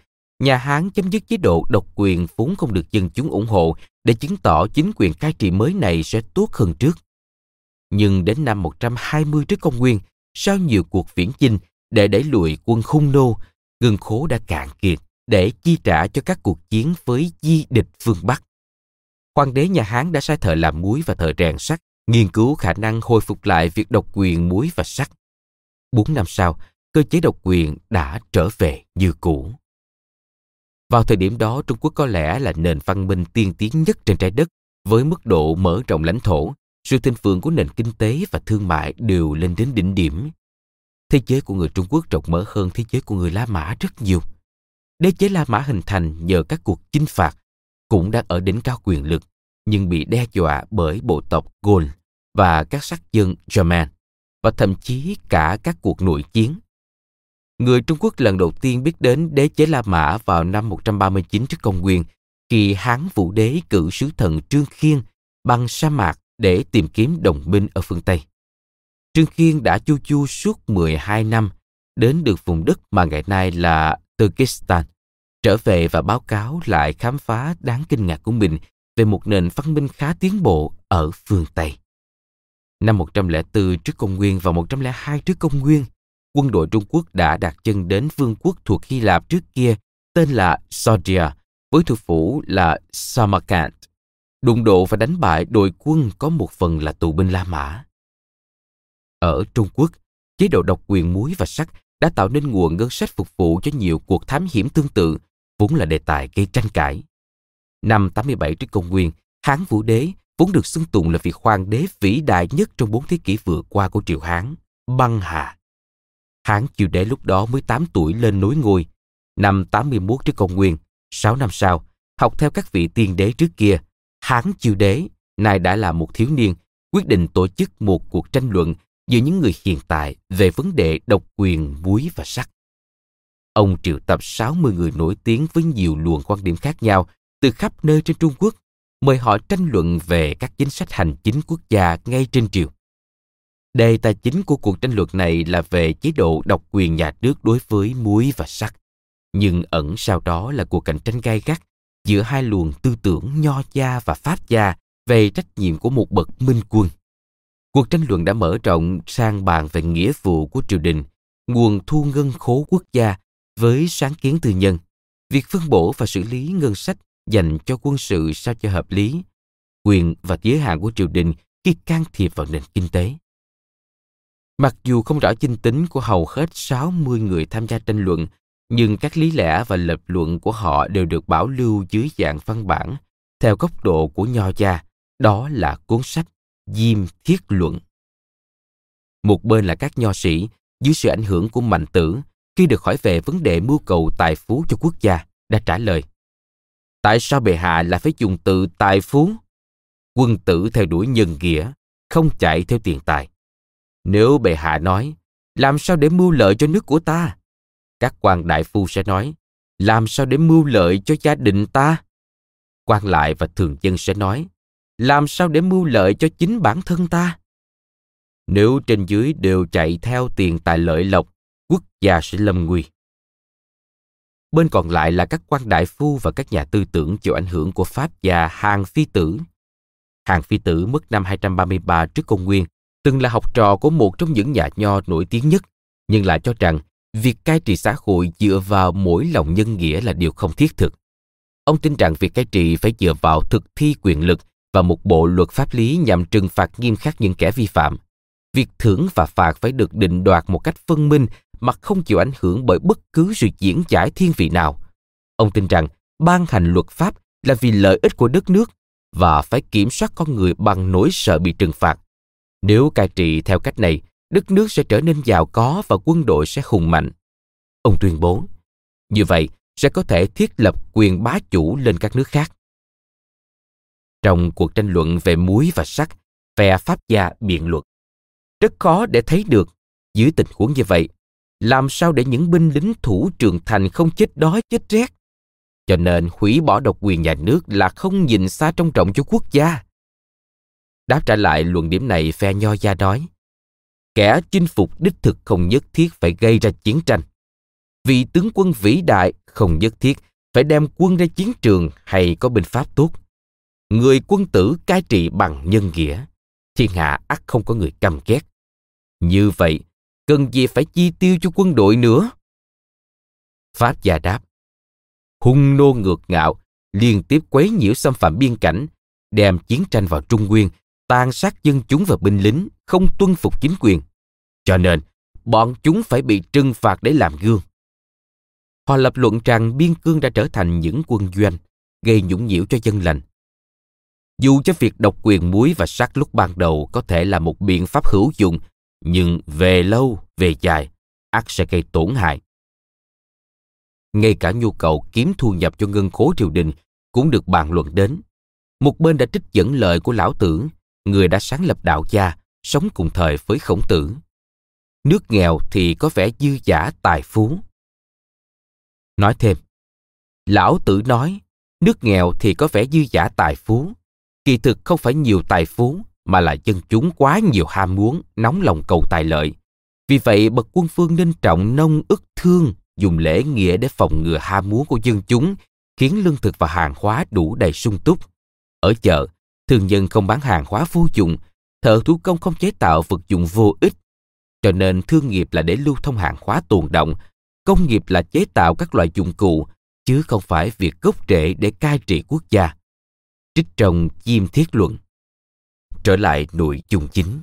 nhà Hán chấm dứt chế độ độc quyền vốn không được dân chúng ủng hộ để chứng tỏ chính quyền cai trị mới này sẽ tốt hơn trước. Nhưng đến năm một trăm hai mươi trước Công nguyên, sau nhiều cuộc viễn chinh để đẩy lùi quân Hung Nô, ngân khố đã cạn kiệt để chi trả cho các cuộc chiến với di địch phương Bắc. Hoàng đế nhà Hán đã sai thợ làm muối và thợ rèn sắt nghiên cứu khả năng hồi phục lại việc độc quyền muối và sắt. Bốn năm sau, cơ chế độc quyền đã trở về như cũ. Vào thời điểm đó, Trung Quốc có lẽ là nền văn minh tiên tiến nhất trên trái đất, với mức độ mở rộng lãnh thổ, sự thịnh vượng của nền kinh tế và thương mại đều lên đến đỉnh điểm. Thế giới của người Trung Quốc rộng mở hơn thế giới của người La Mã rất nhiều. Đế chế La Mã hình thành nhờ các cuộc chinh phạt, cũng đang ở đỉnh cao quyền lực, nhưng bị đe dọa bởi bộ tộc Gol và các sắc dân German, và thậm chí cả các cuộc nội chiến. Người Trung Quốc lần đầu tiên biết đến đế chế La Mã vào năm một trăm ba mươi chín trước Công nguyên, khi Hán Vũ Đế cử sứ thần Trương Khiên băng sa mạc để tìm kiếm đồng minh ở phương Tây. Trương Khiên đã chu du suốt mười hai năm, đến được vùng đất mà ngày nay là Turkestan, trở về và báo cáo lại khám phá đáng kinh ngạc của mình về một nền văn minh khá tiến bộ ở phương Tây. Năm một trăm lẻ bốn trước Công nguyên và một trăm lẻ hai trước Công nguyên, quân đội Trung Quốc đã đặt chân đến vương quốc thuộc Hy Lạp trước kia tên là Sordia, với thủ phủ là Samarkand, đụng độ và đánh bại đội quân có một phần là tù binh La Mã. Ở Trung Quốc, chế độ độc quyền muối và sắt đã tạo nên nguồn ngân sách phục vụ cho nhiều cuộc thám hiểm tương tự, vốn là đề tài gây tranh cãi. Năm tám mươi bảy trước Công nguyên, Hán Vũ Đế, vốn được xưng tụng là vị hoàng đế vĩ đại nhất trong bốn thế kỷ vừa qua của triều Hán, băng hà. Hán Chiêu Đế lúc đó mới tám tuổi lên nối ngôi. Năm tám mươi mốt trước Công nguyên, sáu năm sau, học theo các vị tiên đế trước kia, Hán Chiêu Đế, nay đã là một thiếu niên, quyết định tổ chức một cuộc tranh luận giữa những người hiện tại về vấn đề độc quyền muối và sắt. Ông triệu tập sáu mươi người nổi tiếng với nhiều luồng quan điểm khác nhau từ khắp nơi trên Trung Quốc, mời họ tranh luận về các chính sách hành chính quốc gia ngay trên triều. Đề tài chính của cuộc tranh luận này là về chế độ độc quyền nhà nước đối với muối và sắt, nhưng ẩn sau đó là cuộc cạnh tranh gay gắt giữa hai luồng tư tưởng Nho gia và Pháp gia về trách nhiệm của một bậc minh quân. Cuộc tranh luận đã mở rộng sang bàn về nghĩa vụ của triều đình, nguồn thu ngân khố quốc gia với sáng kiến tư nhân, việc phân bổ và xử lý ngân sách dành cho quân sự sao cho hợp lý, quyền và giới hạn của triều đình khi can thiệp vào nền kinh tế. Mặc dù không rõ danh tính của hầu hết sáu mươi người tham gia tranh luận, nhưng các lý lẽ và lập luận của họ đều được bảo lưu dưới dạng văn bản, theo góc độ của Nho gia, đó là cuốn sách Diêm Thiết Luận. Một bên là các nho sĩ, dưới sự ảnh hưởng của Mạnh Tử, khi được hỏi về vấn đề mưu cầu tài phú cho quốc gia, đã trả lời: tại sao bệ hạ lại phải dùng từ tài phú? Quân tử theo đuổi nhân nghĩa, không chạy theo tiền tài. Nếu bệ hạ nói, làm sao để mưu lợi cho nước của ta? Các quan đại phu sẽ nói, làm sao để mưu lợi cho gia đình ta? Quan lại và thường dân sẽ nói, làm sao để mưu lợi cho chính bản thân ta? Nếu trên dưới đều chạy theo tiền tài lợi lộc, quốc gia sẽ lâm nguy. Bên còn lại là các quan đại phu và các nhà tư tưởng chịu ảnh hưởng của Pháp gia Hàng Phi Tử. Hàng Phi Tử mất năm hai trăm ba mươi ba trước Công nguyên, từng là học trò của một trong những nhà nho nổi tiếng nhất, nhưng lại cho rằng việc cai trị xã hội dựa vào mỗi lòng nhân nghĩa là điều không thiết thực. Ông tin rằng việc cai trị phải dựa vào thực thi quyền lực và một bộ luật pháp lý nhằm trừng phạt nghiêm khắc những kẻ vi phạm. Việc thưởng và phạt phải được định đoạt một cách phân minh mà không chịu ảnh hưởng bởi bất cứ sự diễn giải thiên vị nào. Ông tin rằng ban hành luật pháp là vì lợi ích của đất nước và phải kiểm soát con người bằng nỗi sợ bị trừng phạt. Nếu cai trị theo cách này, đất nước sẽ trở nên giàu có và quân đội sẽ hùng mạnh. Ông tuyên bố, như vậy sẽ có thể thiết lập quyền bá chủ lên các nước khác. Trong cuộc tranh luận về muối và sắt, phe Pháp gia biện luận. Rất khó để thấy được, dưới tình huống như vậy, làm sao để những binh lính thủ trưởng thành không chết đói chết rét? Cho nên hủy bỏ độc quyền nhà nước là không nhìn xa trông trọng cho quốc gia. Đáp trả lại luận điểm này, phe Nho gia nói, kẻ chinh phục đích thực không nhất thiết phải gây ra chiến tranh. Vì tướng quân vĩ đại không nhất thiết phải đem quân ra chiến trường hay có binh pháp tốt. Người quân tử cai trị bằng nhân nghĩa, thiên hạ ắt không có người căm ghét. Như vậy, cần gì phải chi tiêu cho quân đội nữa? Pháp gia đáp, hung nô ngược ngạo, liên tiếp quấy nhiễu xâm phạm biên cảnh, đem chiến tranh vào Trung Nguyên, tàn sát dân chúng và binh lính, không tuân phục chính quyền. Cho nên, bọn chúng phải bị trừng phạt để làm gương. Họ lập luận rằng biên cương đã trở thành những quân doanh, gây nhũng nhiễu cho dân lành. Dù cho việc độc quyền muối và sắt lúc ban đầu có thể là một biện pháp hữu dụng, nhưng về lâu, về dài, ắt sẽ gây tổn hại. Ngay cả nhu cầu kiếm thu nhập cho ngân khố triều đình cũng được bàn luận đến. Một bên đã trích dẫn lời của Lão Tử, người đã sáng lập đạo gia, sống cùng thời với Khổng Tử. Nước nghèo thì có vẻ dư dả tài phú. Nói thêm, Lão Tử nói, nước nghèo thì có vẻ dư dả tài phú. Kỳ thực không phải nhiều tài phú, mà là dân chúng quá nhiều ham muốn, nóng lòng cầu tài lợi. Vì vậy, bậc quân phương nên trọng nông ức thương, dùng lễ nghĩa để phòng ngừa ham muốn của dân chúng, khiến lương thực và hàng hóa đủ đầy sung túc. Ở chợ, thương nhân không bán hàng hóa vô dụng, thợ thủ công không chế tạo vật dụng vô ích. Cho nên thương nghiệp là để lưu thông hàng hóa tồn động, công nghiệp là chế tạo các loại dụng cụ, chứ không phải việc gốc rễ để cai trị quốc gia. Trích trong Chiêm Thiết Luận. Trở lại nội dung chính.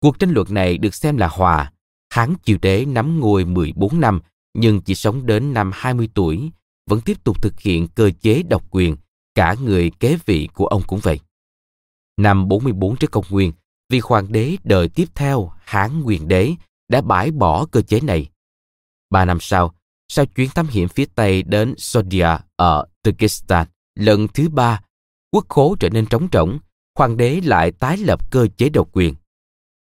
Cuộc tranh luận này được xem là hòa. Hán Chiêu Đế nắm ngôi mười bốn năm, nhưng chỉ sống đến năm hai mươi tuổi, vẫn tiếp tục thực hiện cơ chế độc quyền, cả người kế vị của ông cũng vậy. Năm bốn mươi bốn trước Công nguyên, vị hoàng đế đời tiếp theo Hán Nguyên Đế đã bãi bỏ cơ chế này. Ba năm sau, sau chuyến thám hiểm phía Tây đến Sodia ở Turkestan, lần thứ ba, quốc khố trở nên trống rỗng, hoàng đế lại tái lập cơ chế độc quyền.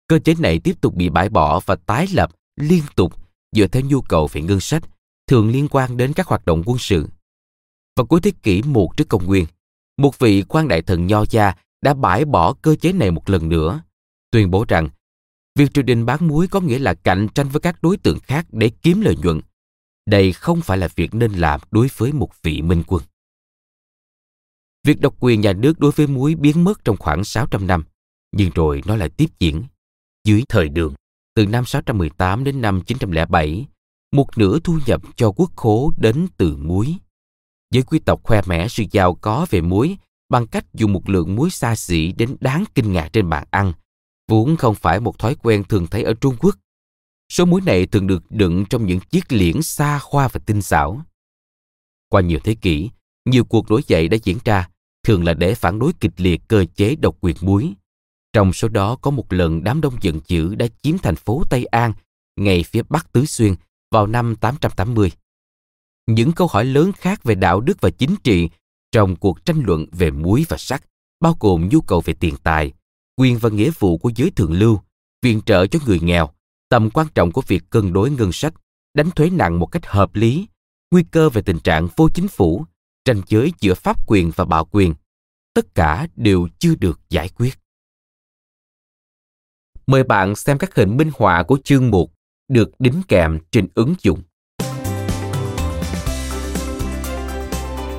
Cơ chế này tiếp tục bị bãi bỏ và tái lập liên tục dựa theo nhu cầu về ngân sách, thường liên quan đến các hoạt động quân sự. Vào cuối thế kỷ một trước Công nguyên, một vị quan đại thần Nho gia đã bãi bỏ cơ chế này một lần nữa, tuyên bố rằng việc triều đình bán muối có nghĩa là cạnh tranh với các đối tượng khác để kiếm lợi nhuận. Đây không phải là việc nên làm đối với một vị minh quân. Việc độc quyền nhà nước đối với muối biến mất trong khoảng sáu trăm năm, nhưng rồi nó lại tiếp diễn. Dưới thời Đường, từ năm sáu trăm mười tám đến năm chín trăm lẻ bảy, một nửa thu nhập cho quốc khố đến từ muối. Giới quý tộc khoe mẽ sự giàu có về muối bằng cách dùng một lượng muối xa xỉ đến đáng kinh ngạc trên bàn ăn, vốn không phải một thói quen thường thấy ở Trung Quốc. Số muối này thường được đựng trong những chiếc liễn xa hoa và tinh xảo. Qua nhiều thế kỷ, nhiều cuộc nổi dậy đã diễn ra, thường là để phản đối kịch liệt cơ chế độc quyền muối. Trong số đó có một lần đám đông giận dữ đã chiếm thành phố Tây An, ngay phía bắc Tứ Xuyên, vào năm tám trăm tám mươi. Những câu hỏi lớn khác về đạo đức và chính trị trong cuộc tranh luận về muối và sắt, bao gồm nhu cầu về tiền tài, quyền và nghĩa vụ của giới thượng lưu, viện trợ cho người nghèo, tầm quan trọng của việc cân đối ngân sách, đánh thuế nặng một cách hợp lý, nguy cơ về tình trạng vô chính phủ, tranh giới giữa pháp quyền và bạo quyền, tất cả đều chưa được giải quyết. Mời bạn xem các hình minh họa của chương một được đính kèm trên ứng dụng.